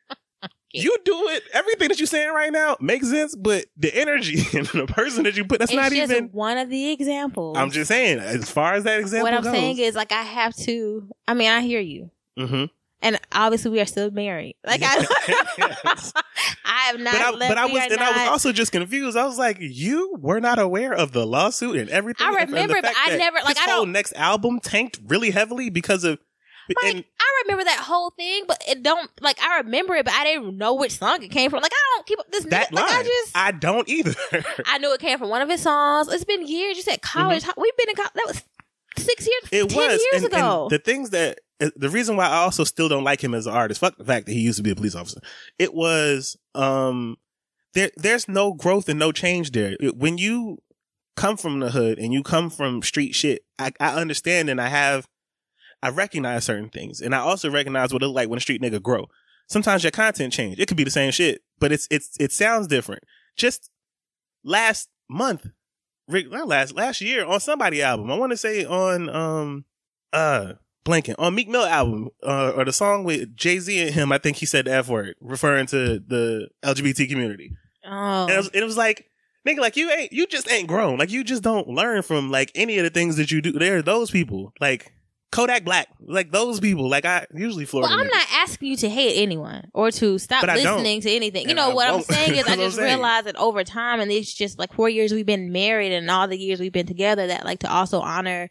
you do it. Everything that you're saying right now makes sense, but the energy and the person that you put, that's not even. It's just one of the examples. I'm just saying, as far as that example goes. What I'm saying is, like, I hear you. Mm-hmm. And obviously, we are still married. Like, I have not. I was also just confused. I was like, you were not aware of the lawsuit and everything. I remember, and the fact I never like. His whole next album tanked really heavily because of. Like, I remember that whole thing, but it don't like. I remember it, but I didn't know which song it came from. Like, I don't keep up this. That line, I don't either. I knew it came from one of his songs. It's been years. You said college. Mm-hmm. We've been in college. That was 6 years. It 10 was years ago. And the things that. The reason why I also still don't like him as an artist, fuck the fact that he used to be a police officer. It was, there's no growth and no change there. When you come from the hood and you come from street shit, I understand and I recognize certain things. And I also recognize what it's like when a street nigga grow. Sometimes your content change. It could be the same shit, but it sounds different. Just last year on somebody album, I want to say on, blanking on Meek Mill album or the song with Jay-Z and him, I think he said the F word referring to the LGBT community. Oh, and it was like, nigga, like you just ain't grown. Like, you just don't learn from like any of the things that you do. There are those people like Kodak Black, like those people. Like, I usually Florida. Well, I'm not asking you to hate anyone or to stop listening to anything. You know what I'm saying is I just realized that over time, and it's just like 4 years we've been married and all the years we've been together, that like to also honor,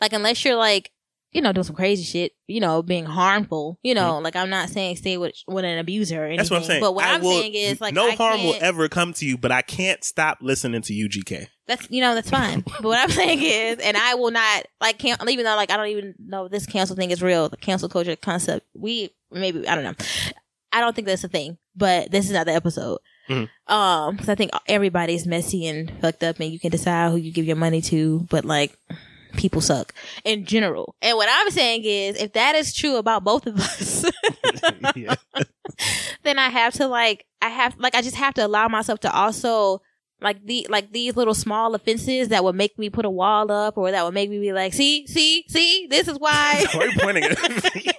like, unless you're like, you know, doing some crazy shit, you know, being harmful, you know, like, I'm not saying stay with an abuser or anything. That's what I'm saying. But what I'm saying is, like, no harm will ever come to you, but I can't stop listening to UGK. That's, you know, that's fine. But what I'm saying is, and I will not, like, even though, like, I don't even know this cancel thing is real, the cancel culture concept, I don't know. I don't think that's a thing, but this is not the episode. Mm-hmm. So I think everybody's messy and fucked up, and you can decide who you give your money to, but like people suck in general. And what I'm saying is, if that is true about both of us, yeah, then I have to I just have to allow myself to also these little small offenses that would make me put a wall up, or that would make me be like, see, this is why. Why are you pointing at me?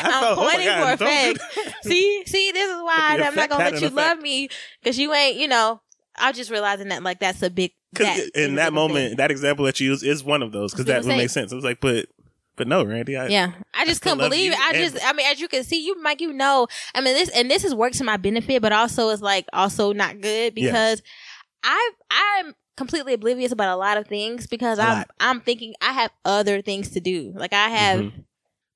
I'm pointing for a fact. See, this is why I'm not going to let you love me, because you ain't, I'm just realizing that, that's a big, in that moment, that example that you use is one of those, because that would make sense. It was like, but no, Randy. I just couldn't believe it. As you can see, this has worked to my benefit, but also it's also not good, because I'm completely oblivious about a lot of things, because I'm thinking I have other things to do. I have... Mm-hmm.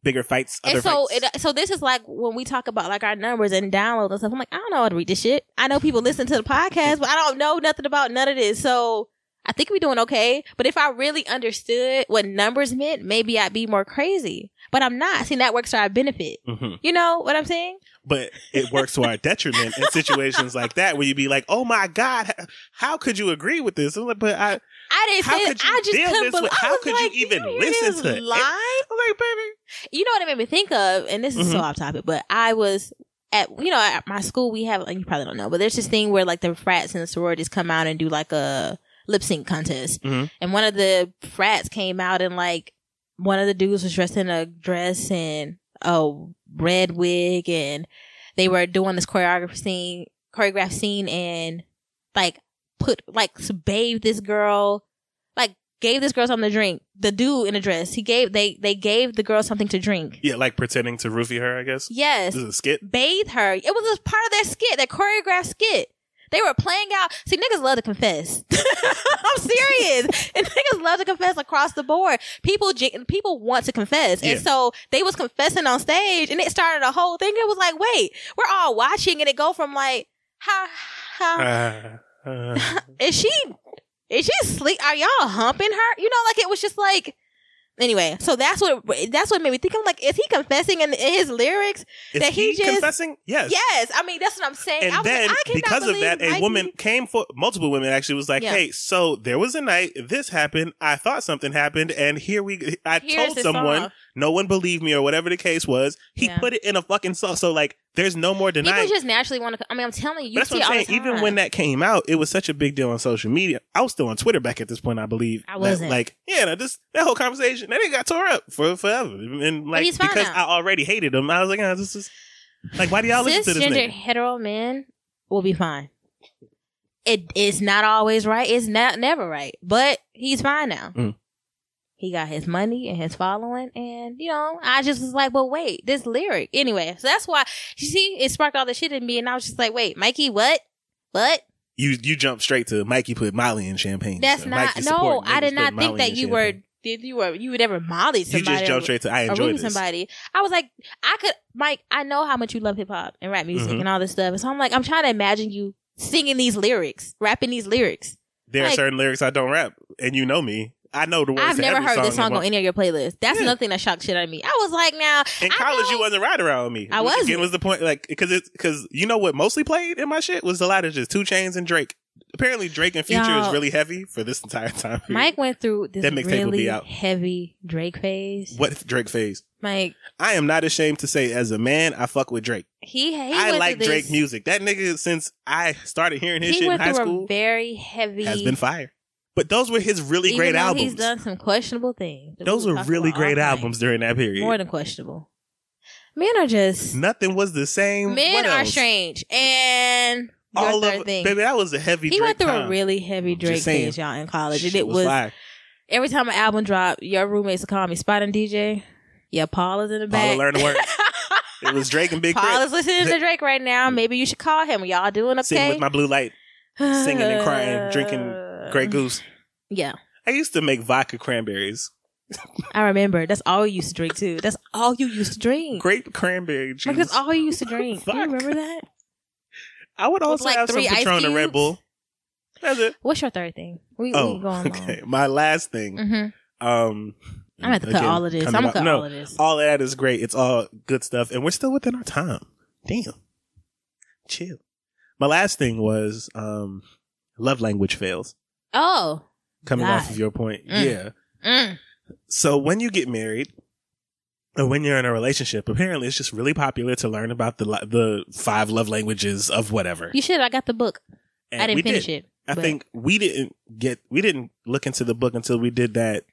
Bigger fights, fights. So this is when we talk about our numbers and downloads and stuff. I'm I don't know how to read this shit. I know people listen to the podcast, but I don't know nothing about none of this. So I think we're doing okay. But if I really understood what numbers meant, maybe I'd be more crazy. But I'm not. See, that works to our benefit. Mm-hmm. You know what I'm saying? But it works to our detriment in situations like that, where you be like, "Oh my God, how could you agree with this?" I'm like, but I didn't say it. I just couldn't believe it. How could you even listen to it? I'm like, baby. You know what it made me think of? And this is so off topic, but I was at my school, we have, you probably don't know, but there's this thing where the frats and the sororities come out and do a lip sync contest. Mm-hmm. And one of the frats came out and one of the dudes was dressed in a dress and a red wig, and they were doing this choreographed scene and bathed this girl, gave this girl something to drink. The dude in a dress, they gave the girl something to drink. Yeah, pretending to roofie her, I guess. Yes. This is a skit. Bathe her. It was just part of their skit, their choreographed skit. They were playing out. See, niggas love to confess. I'm serious. And niggas love to confess across the board. People want to confess. Yeah. And so they was confessing on stage, and it started a whole thing. It was wait, we're all watching, and it go from is she asleep? Are y'all humping her? It was just anyway, so that's what made me think. I'm is he confessing in his lyrics? Is he confessing? Yes. Yes. I mean, that's what I'm saying. And woman came for multiple women actually was hey, so there was a night this happened. I thought something happened, and I told someone. Song. No one believed me, or whatever the case was. He put it in a fucking song. So there's no more denying. People just naturally want to. I mean, I'm telling you, that's what I'm saying. Even when that came out, it was such a big deal on social media. I was still on Twitter back at this point, I believe. I wasn't. That whole conversation, that nigga got tore up for forever. And because I already hated him, I was this is why do y'all listen to this? Cisgender hetero men will be fine. It is not always right. It's not never right, but he's fine now. Mm. He got his money and his following, and I just was but wait, this lyric. Anyway, so that's why, you see, it sparked all the shit in me, and I was just wait, Mikey, what? You jumped straight to Mikey put Molly in champagne. That's so not, no, I did not think that you would ever Molly somebody. You just jumped straight to, I enjoy this. Somebody. I was Mike, I know how much you love hip hop and rap music and all this stuff. And so I'm I'm trying to imagine you singing these lyrics, rapping these lyrics. There are certain lyrics I don't rap, and you know me. I know the words. I've never heard this song on any of your playlists. That's another thing that shocked shit out of me. I was now in college, you wasn't right around me. I wasn't. Again, was the point because what mostly played in my shit was a lot of just Two Chainz and Drake. Apparently, Drake and Future is really heavy for this entire time period. Mike went through this really heavy Drake phase. What Drake phase? Mike, I am not ashamed to say, as a man, I fuck with Drake. I like Drake music. That nigga, since I started hearing his shit in high school, very heavy, has been fire. But those were his really great albums. He's done some questionable things. Those were really great albums during that period. More than questionable. Men are just... Nothing was the same. Men are strange. And... All of... Baby, that was a heavy Drake. He went through a really heavy Drake phase, y'all, in college. And it was... Every time an album dropped, your roommates would call me Spotting DJ. Yeah, Paula's in the back. Paula learned the words. It was Drake and Big Crit. Paula's listening to Drake right now. Maybe you should call him. Y'all doing okay? Sitting with my blue light. Singing and crying. Drinking... Grey Goose. Yeah. I used to make vodka cranberries. I remember. That's all you used to drink, too. That's all you used to drink. Grape cranberry juice. That's all you used to drink. Do you remember that? I would also have some Patron and Red Bull. That's it. What's your third thing? We go on. Okay. My last thing. Mm-hmm. I'm going to cut all of this. I'm going to cut all of this. All of that is great. It's all good stuff. And we're still within our time. Damn. Chill. My last thing was love language fails. Oh. Coming off of your point. Mm. Yeah. Mm. So when you get married or when you're in a relationship, apparently it's just really popular to learn about the five love languages of whatever. You should. I got the book. And I didn't finish it. I think we didn't look into the book until we did that.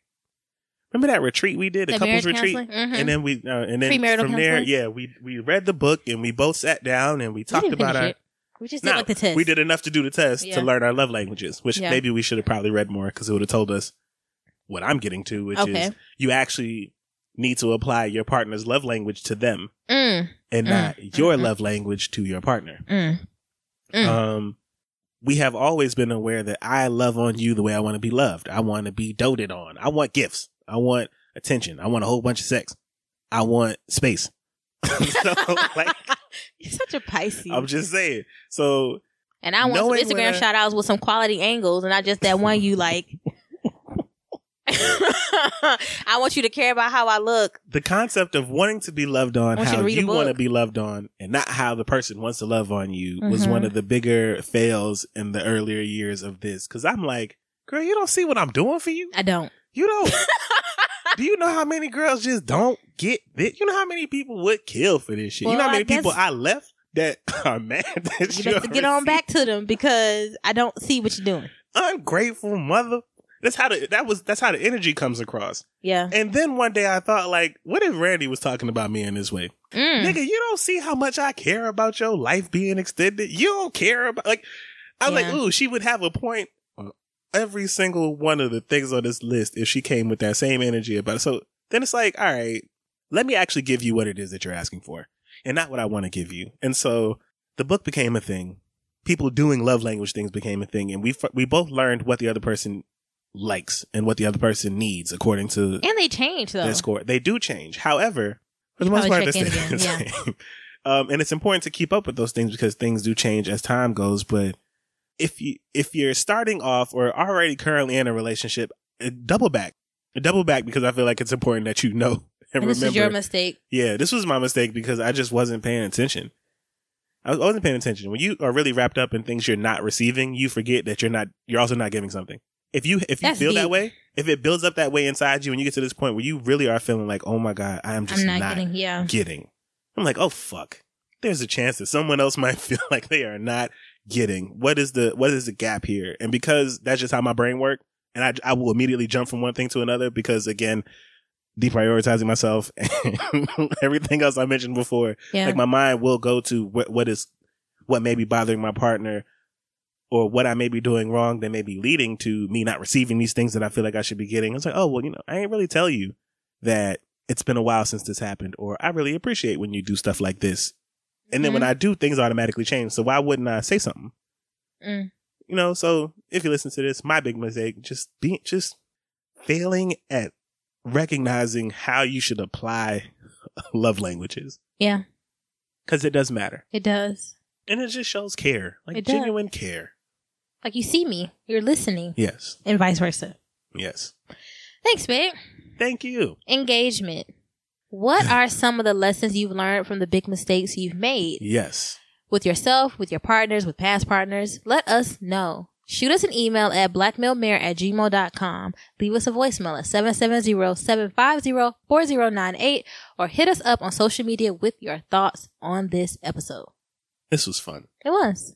Remember that retreat we did, the couples retreat, mm-hmm. and then from counseling? There, yeah, we read the book and we both sat down and we talked about our. It. We just did like the test. We did enough to do the test to learn our love languages, which maybe we should have probably read more because it would have told us what I'm getting to, which is you actually need to apply your partner's love language to them and not your love language to your partner. Mm. Mm. We have always been aware that I love on you the way I want to be loved. I want to be doted on. I want gifts. I want attention. I want a whole bunch of sex. I want space. So, like, you're such a Pisces. I'm just saying. So, and I want some Instagram shout outs with some quality angles and not just that one you like. I want you to care about how I look. The concept of wanting to be loved on, how you want to be loved on, and not how the person wants to love on you was one of the bigger fails in the earlier years of this. Because I'm like, girl, you don't see what I'm doing for you? I don't. You don't. Do you know how many girls just don't get this? You know how many people would kill for this shit? Well, you know how many people I left that are mad that you have to get on back to them because I don't see what you're doing. Ungrateful mother. That's how the energy comes across. Yeah. And then one day I thought, like, what if Randy was talking about me in this way? Mm. Nigga, you don't see how much I care about your life being extended. You don't care about, like, I was like, ooh, she would have a point on every single one of the things on this list if she came with that same energy about it. So then it's like, all right, let me actually give you what it is that you're asking for and not what I want to give you. And so the book became a thing. People doing love language things became a thing. And we both learned what the other person likes and what the other person needs according to and they change though their score. They do change, however, for the most part this thing is the same. And it's important to keep up with those things because things do change as time goes. But if you're starting off or already currently in a relationship, double back because I feel like it's important that you know and remember this is your mistake. Yeah, this was my mistake because I just wasn't paying attention. I wasn't paying attention. When you are really wrapped up in things you're not receiving, you forget that you're also not giving something. If you feel that way, if it builds up that way inside you and you get to this point where you really are feeling like, oh my God, I am just not getting. I'm like, oh fuck. There's a chance that someone else might feel like they are not getting. What is the gap here? And because that's just how my brain works, and I will immediately jump from one thing to another because, again, deprioritizing myself and everything else I mentioned before. Yeah. Like my mind will go to what may be bothering my partner, or what I may be doing wrong that may be leading to me not receiving these things that I feel like I should be getting. It's like, oh, well, you know, I ain't really tell you that it's been a while since this happened, or I really appreciate when you do stuff like this. And then when I do, things automatically change. So why wouldn't I say something? Mm. You know, so if you listen to this, my big mistake, just failing at recognizing how you should apply love languages. Yeah. Because it does matter. It does. And it just shows care, like genuine care. Like, you see me, you're listening. Yes. And vice versa. Yes. Thanks, babe. Thank you. Engagement. What are some of the lessons you've learned from the big mistakes you've made? Yes. With yourself, with your partners, with past partners? Let us know. Shoot us an email at blackmailmare@gmail.com. Leave us a voicemail at 770-750-4098 or hit us up on social media with your thoughts on this episode. This was fun. It was.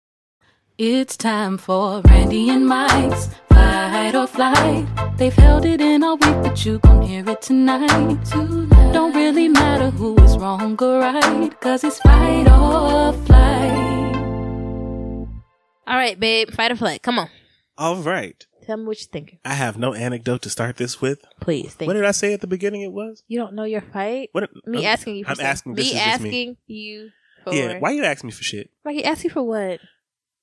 It's time for Randy and Mike's Fight or Flight. They've held it in all week, but you gon' hear it tonight. Don't really matter who is wrong or right, cause it's Fight or Flight. All right, babe, Fight or Flight, come on. All right. Tell me what you're thinking. I have no anecdote to start this with. Please, thank you. What did I say at the beginning it was? You don't know your fight? I'm asking you for... Yeah, why you asking me for shit? Mikey, ask you for what?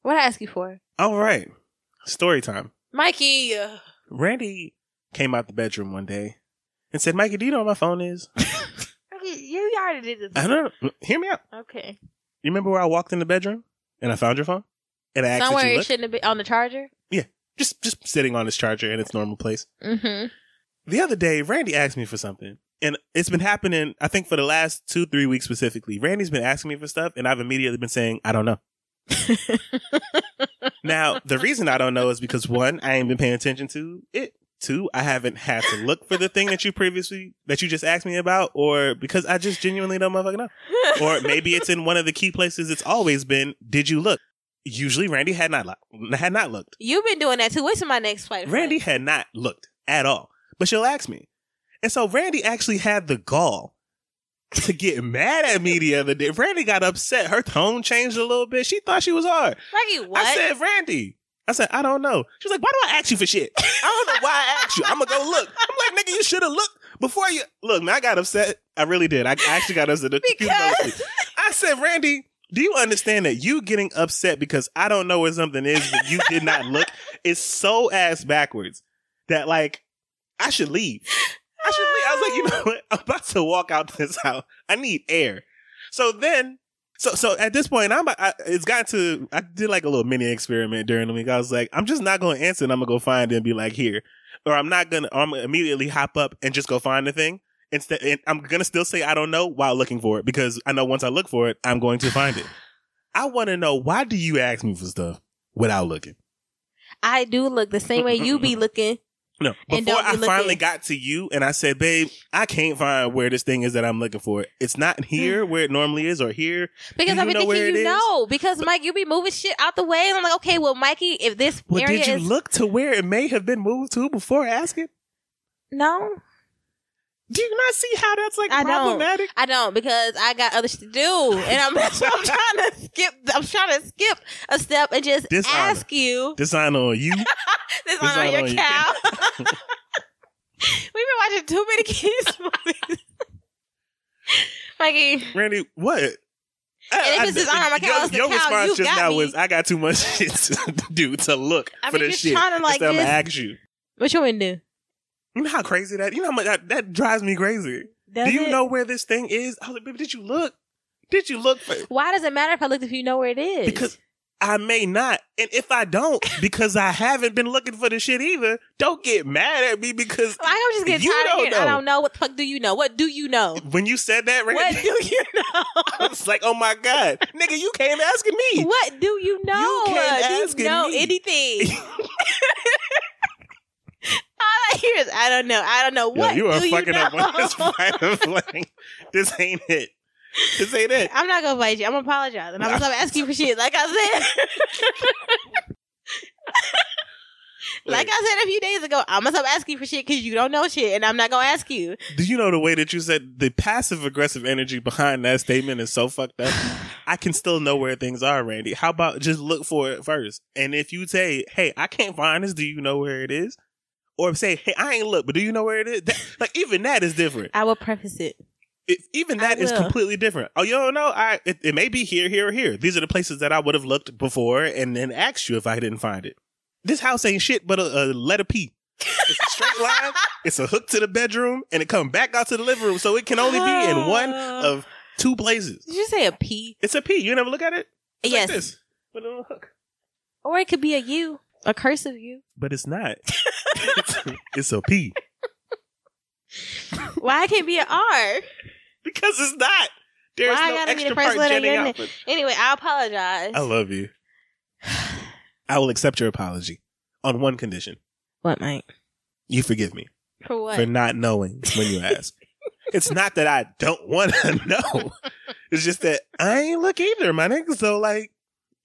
What did I ask you for? All right. Story time. Mikey! Randy came out the bedroom one day and said, Mikey, do you know what my phone is? You already did this. I don't know. Hear me out. Okay. You remember where I walked in the bedroom and I found your phone? And I asked you somewhere it shouldn't have been on the charger? Yeah. Just sitting on his charger in its normal place. Mm-hmm. The other day, Randy asked me for something. And it's been happening, I think, for the last 2-3 weeks specifically. Randy's been asking me for stuff, and I've immediately been saying, I don't know. Now, the reason I don't know is because, one, I ain't been paying attention to it. Two, I haven't had to look for the thing that you just asked me about, or because I just genuinely don't motherfucking know. Or maybe it's in one of the key places it's always been. Did you look? Usually, Randy had not looked. You've been doing that too. What's in my next fight? Randy had not looked at all, but she'll ask me. And so Randy actually had the gall to get mad at me the other day. Randy got upset. Her tone changed a little bit. She thought she was hard. Randy, what? I said, Randy. I said, I don't know. She was like, why do I ask you for shit? I don't know why I asked you. I'm going to go look. I'm like, nigga, you should have looked before you. Look, man, I got upset. I really did. I actually got upset. Because... I said, Randy, do you understand that you getting upset because I don't know where something is that you did not look is so ass backwards that, like, I should leave. I was like, you know what? I'm about to walk out this house. I need air. So at this point, I did like a little mini experiment during the week. I was like, I'm just not going to answer and I'm going to go find it and be like, here. Or I'm going to immediately hop up and just go find the thing. Instead, and I'm going to still say I don't know while looking for it because I know once I look for it, I'm going to find it. I want to know, why do you ask me for stuff without looking? I do look the same way you be looking. No, before I finally got to you and I said, babe, I can't find where this thing is that I'm looking for. It's not here where it normally is or here. Because I've been thinking, you know, because Mike, you be moving shit out the way. And I'm like, okay, well, Mikey, if this area is... Well, did you look to where it may have been moved to before asking? No. Do you not see how that's like problematic? I don't because I got other shit to do, and I'm trying to skip a step and just ask you. Dishonor on you. Dishonor on your cow. We've been watching too many kids movies. Mikey, Randy, what? And if it's dishonor on my cow, your response just now was, "I got too much shit to do to look for this shit." I'm gonna ask you. What you want to do? You know how crazy that? You know how much that drives me crazy. Does do you know where this thing is? I was like, baby, did you look? Did you look for it? Why does it matter if I looked if you know where it is? Because I may not. And if I don't, because I haven't been looking for the shit either, don't get mad at me because I'm just getting tired of it. I don't know. What the fuck do you know? What do you know? When you said that, Randy, what do you know? I was like, oh my God. Nigga, you came asking me. What do you know? You came asking me. Anything. All I hear is, I don't know. I don't know what. Yo, you are fucking up on this fight of like, this ain't it. This ain't it. I'm not going to fight you. I'm going to apologize. And I'm going to stop asking you for shit. Like I said. Like I said a few days ago, I'm going to stop asking you for shit because you don't know shit and I'm not going to ask you. Do you know the way that you said the passive aggressive energy behind that statement is so fucked up? I can still know where things are, Randy. How about just look for it first? And if you say, hey, I can't find this, do you know where it is? Or say, hey, I ain't look, but do you know where it is? That, like, even that is different. I will preface it. Even that is completely different. Oh, you don't know? It may be here, here, or here. These are the places that I would have looked before and then asked you if I didn't find it. This house ain't shit but a letter P. It's a straight line. It's a hook to the bedroom, and it comes back out to the living room, so it can only be in one of two places. Did you say a P? It's a P. You never look at it? It's yes. Like this, with a little hook. Or it could be a U. A cursive U. But it's not. It's a P. Why it can't be an R? Because it's not. There's Why no extra part jetting out. Anyway, I apologize. I love you. I will accept your apology on one condition. What, Mike? You forgive me. For what? For not knowing when you ask. It's not that I don't want to know. It's just that I ain't look either, my nigga. So, like,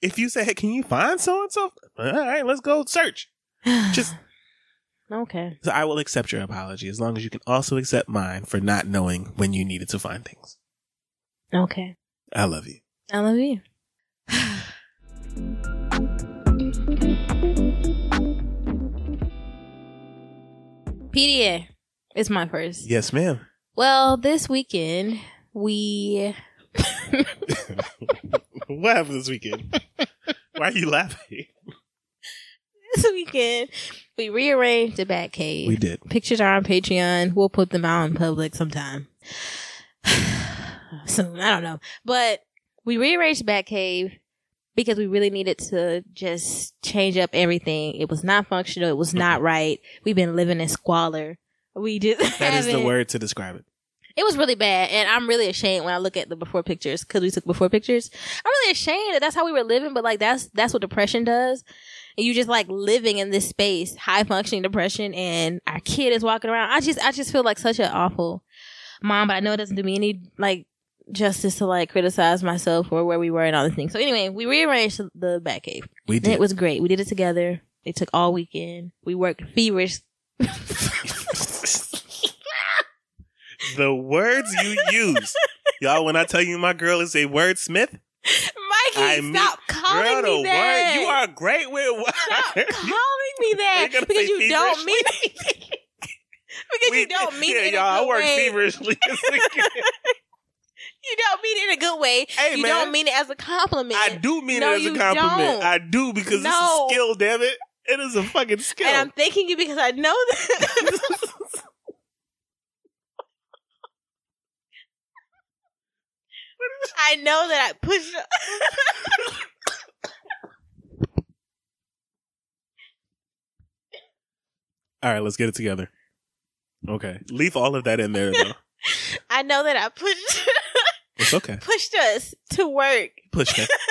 if you say, hey, can you find so-and-so? All right, let's go search. Just... Okay. So I will accept your apology as long as you can also accept mine for not knowing when you needed to find things. Okay. I love you. I love you. PDA. It's my first. Yes, ma'am. Well, this weekend, we... What happened this weekend? Why are you laughing? This weekend, we rearranged the Batcave. We did. Pictures are on Patreon. We'll put them out in public sometime. Soon. I don't know. But we rearranged the Batcave because we really needed to just change up everything. It was not functional. It was not right. We've been living in squalor. We just That is the word to describe it. It was really bad, and I'm really ashamed when I look at the before pictures, because we took before pictures. I'm really ashamed that that's how we were living, but like that's what depression does. And you just like living in this space, high functioning depression, and our kid is walking around. I just feel like such an awful mom, but I know it doesn't do me any like justice to like criticize myself or where we were and all the things. So anyway, we rearranged the Batcave. We did. And it was great. We did it together. It took all weekend. We worked feverish. The words you use. Y'all, when I tell you my girl is a wordsmith. Mikey, stop calling me that. You are great with words. Stop calling me that. Because you don't mean it. Because you don't mean it in a good way. Yeah, y'all, I work feverishly. You don't mean it in a good way. Hey, you don't mean it as a compliment. I do mean it as a compliment. I do, because it's a skill, damn it. It is a fucking skill. And I'm thanking you because I know that. I know that I pushed up. All right, let's get it together. Okay. Leave all of that in there, though. I know that I pushed. It's okay. Pushed us to work. Pushed us. Because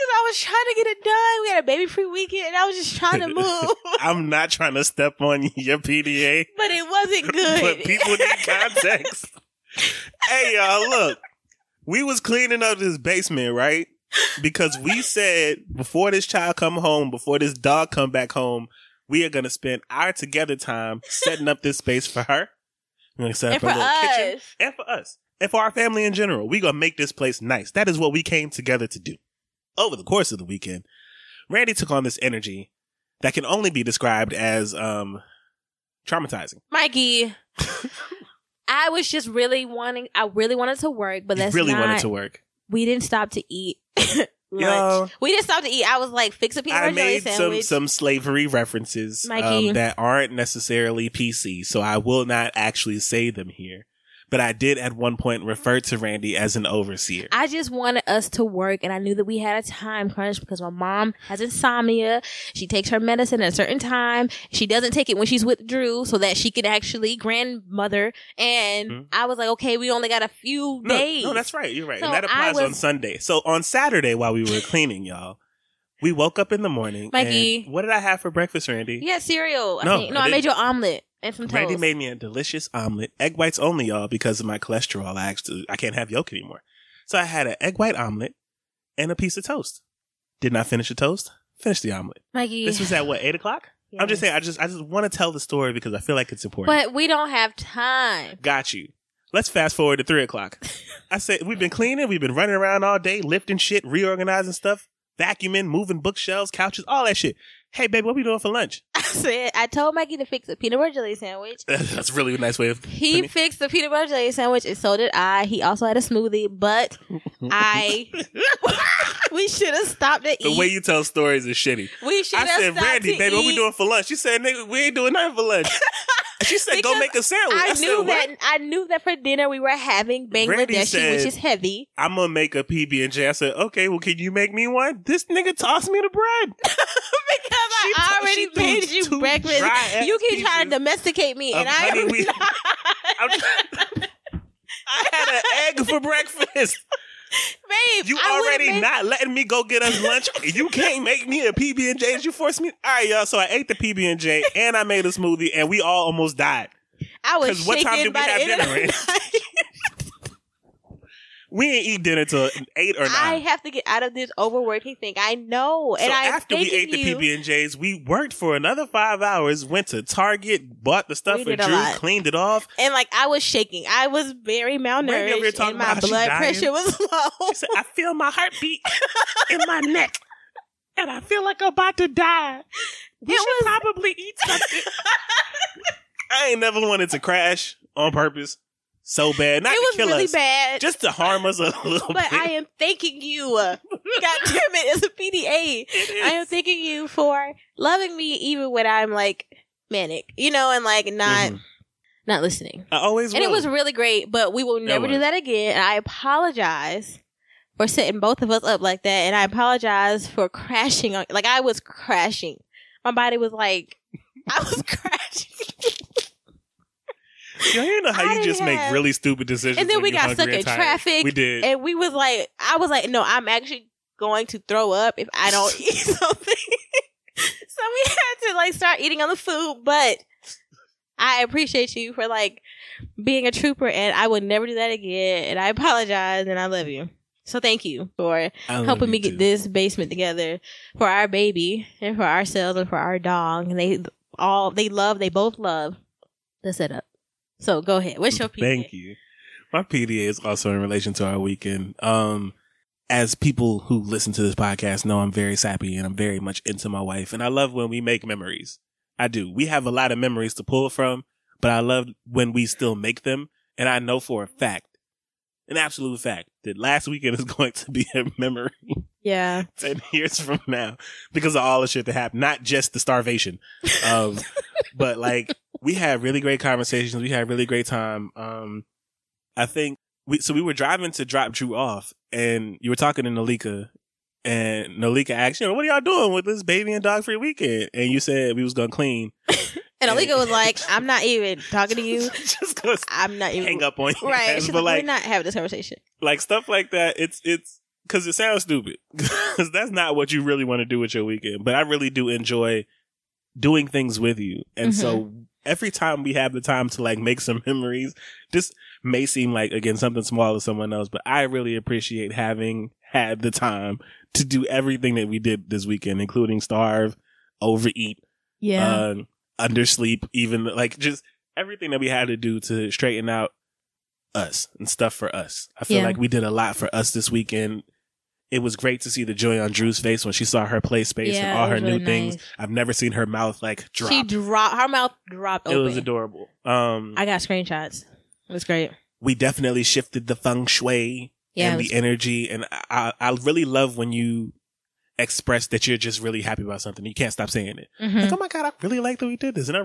I was trying to get it done. We had a baby-free weekend, and I was just trying to move. I'm not trying to step on your PDA. But it wasn't good. But people need context. Hey, y'all, look, we was cleaning up this basement, right? Because we said before this child come home, before this dog come back home, we are going to spend our together time setting up this space for her. We're going to set up her little kitchen. And for us. And for our family in general. We're going to make this place nice. That is what we came together to do. Over the course of the weekend, Randy took on this energy that can only be described as traumatizing. Mikey. I was just really wanting. I really wanted to work, but that's really not. Really wanted to work. We didn't stop to eat lunch. Yo, we didn't stop to eat. I was like, fix a peanut butter jelly sandwich. Made some slavery references that aren't necessarily PC, so I will not actually say them here. But I did at one point refer to Randy as an overseer. I just wanted us to work, and I knew that we had a time crunch because my mom has insomnia. She takes her medicine at a certain time. She doesn't take it when she's with Drew so that she could actually grandmother. And I was like, okay, we only got a few days. No, that's right. You're right. So and that applies on Sunday. So on Saturday while we were cleaning, y'all, we woke up in the morning. Mikey. And what did I have for breakfast, Randy? You had cereal. I made your omelet. And some toast. Randy made me a delicious omelet. Egg whites only, y'all, because of my cholesterol. I can't have yolk anymore. So I had an egg white omelet and a piece of toast. Did not finish the toast. Finished the omelet. Mikey. This was at what, 8 o'clock? Yeah. I'm just saying, I just want to tell the story because I feel like it's important. But we don't have time. Got you. Let's fast forward to 3 o'clock. I said, we've been cleaning. We've been running around all day, lifting shit, reorganizing stuff, vacuuming, moving bookshelves, couches, all that shit. Hey, baby, what we doing for lunch? I said, I told Mikey to fix a peanut butter jelly sandwich. That's a really nice way of putting it. He fixed the peanut butter jelly sandwich, and so did I. He also had a smoothie, but we should have stopped to eat. The way you tell stories is shitty. We should have stopped to eat. I said, Randy, baby, what we doing for lunch? She said, nigga, we ain't doing nothing for lunch. She said, because go make a sandwich. I knew that for dinner we were having Bangladeshi, said, which is heavy. I'm going to make a PB&J. I said, okay, well, can you make me one? This nigga tossed me the bread. Because I already made you breakfast. You keep trying to domesticate me, and I am not. I had an egg for breakfast. Babe, you already not letting me go get us lunch. You can't make me a PB&J as you force me. All right, y'all. So I ate the PB&J and I made a smoothie and we all almost died. I was shaking. What time did we have dinner at? We ain't eat dinner till 8 or 9. I have to get out of this overworking thing. I know. So and after we ate the PB&Js, we worked for another 5 hours, went to Target, bought the stuff for Drew, cleaned it off. And like I was shaking. I was very malnourished and my blood pressure was low. Said, I feel my heartbeat in my neck. And I feel like I'm about to die. We should probably eat something. I ain't never wanted to crash on purpose so bad. Not it was to kill really us, bad. Just to harm us a little bit. But I am thanking you. God damn it. It's a PDA. It I am thanking you for loving me even when I'm like manic, you know, and like not listening. I always will. And it was really great, but we will never do that again. And I apologize for setting both of us up like that. And I apologize for crashing on, like I was crashing. My body was like, I was crashing. Yo, you know how I you just make really stupid decisions. And then we got stuck in traffic. We did. And we was like, I was like, no, I'm actually going to throw up if I don't eat something. So we had to like start eating on the food. But I appreciate you for like being a trooper, and I would never do that again. And I apologize, and I love you. So thank you for helping me get this basement together for our baby and for ourselves and for our dog. And they both love the setup. So go ahead. What's your PDA? Thank you. My PDA is also in relation to our weekend. As people who listen to this podcast know, I'm very sappy and I'm very much into my wife. And I love when we make memories. I do. We have a lot of memories to pull from, but I love when we still make them. And I know for a fact, an absolute fact, that last weekend is going to be a memory. Yeah. 10 years from now because of all the shit that happened, not just the starvation. But like we had really great conversations. We had really great time. I think we were driving to drop Drew off and you were talking to Nalika and Nalika asked, you know, what are y'all doing with this baby and dog free weekend? And you said we was going to clean. And Alika was like, I'm not even talking to you. Just gonna I'm not even hang up on you. Right. Ass, she's but like, we're not having this conversation. Like stuff like that, it's because it sounds stupid. Because that's not what you really want to do with your weekend. But I really do enjoy doing things with you. And so every time we have the time to like make some memories, this may seem like, again, something small to someone else, but I really appreciate having had the time to do everything that we did this weekend, including starve, overeat. Yeah. Undersleep, even like just everything that we had to do to straighten out us and stuff for us. I feel like we did a lot for us this weekend. It was great to see the joy on Drew's face when she saw her play space and all her really new things. I've never seen her mouth like drop. She dropped. Her mouth dropped open. It was adorable. I got screenshots. It was great. We definitely shifted the feng shui and the energy. And I really love when you express that you're just really happy about something. You can't stop saying it. Like, oh my God, I really like that we did this. And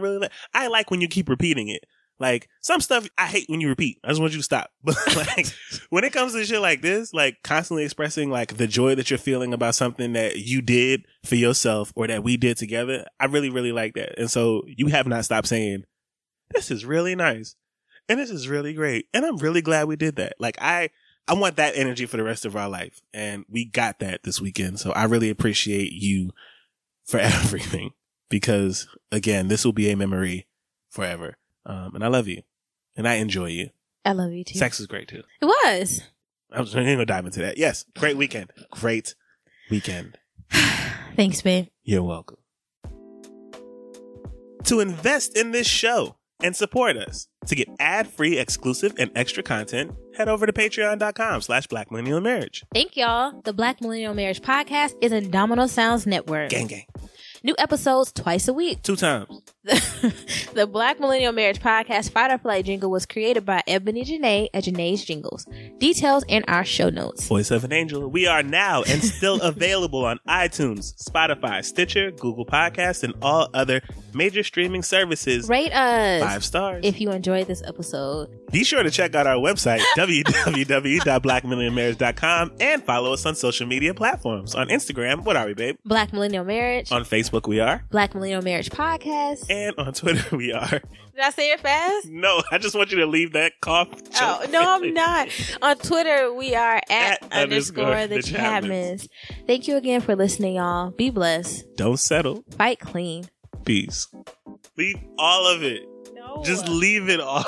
I like when you keep repeating it. Like some stuff I hate when you repeat. I just want you to stop. But like when it comes to shit like this, like constantly expressing like the joy that you're feeling about something that you did for yourself or that we did together, I really, really like that. And so you have not stopped saying, this is really nice. And this is really great. And I'm really glad we did that. Like I want that energy for the rest of our life. And we got that this weekend. So I really appreciate you for everything because, again, this will be a memory forever. And I love you. And I enjoy you. I love you, too. Sex was great, too. It was. I was going to dive into that. Yes. Great weekend. Great weekend. Thanks, babe. You're welcome. To invest in this show and support us. To get ad-free, exclusive, and extra content, head over to patreon.com/blackmillennialmarriage. Thank y'all. The Black Millennial Marriage Podcast is in Domino Sounds Network. Gang, gang. New episodes twice a week. 2 times. The Black Millennial Marriage Podcast Fight or Flight jingle was created by Ebony Janae at Janae's Jingles. Details in our show notes. Voice of an Angel. We are now and still available on iTunes, Spotify, Stitcher, Google Podcasts, and all other major streaming services. Rate us 5 stars if you enjoyed this episode. Be sure to check out our website, www.blackmillennialmarriage.com, and follow us on social media platforms. On Instagram, what are we, babe? Black Millennial Marriage. On Facebook, we are Black Millennial Marriage Podcast. And on Twitter, we are. Did I say it fast? No, I just want you to leave that cough. Oh, no, I'm not. On Twitter, we are @_the Chapmans. Thank you again for listening, y'all. Be blessed. Don't settle. Fight clean. Peace. Leave all of it. No. No. Just leave it off.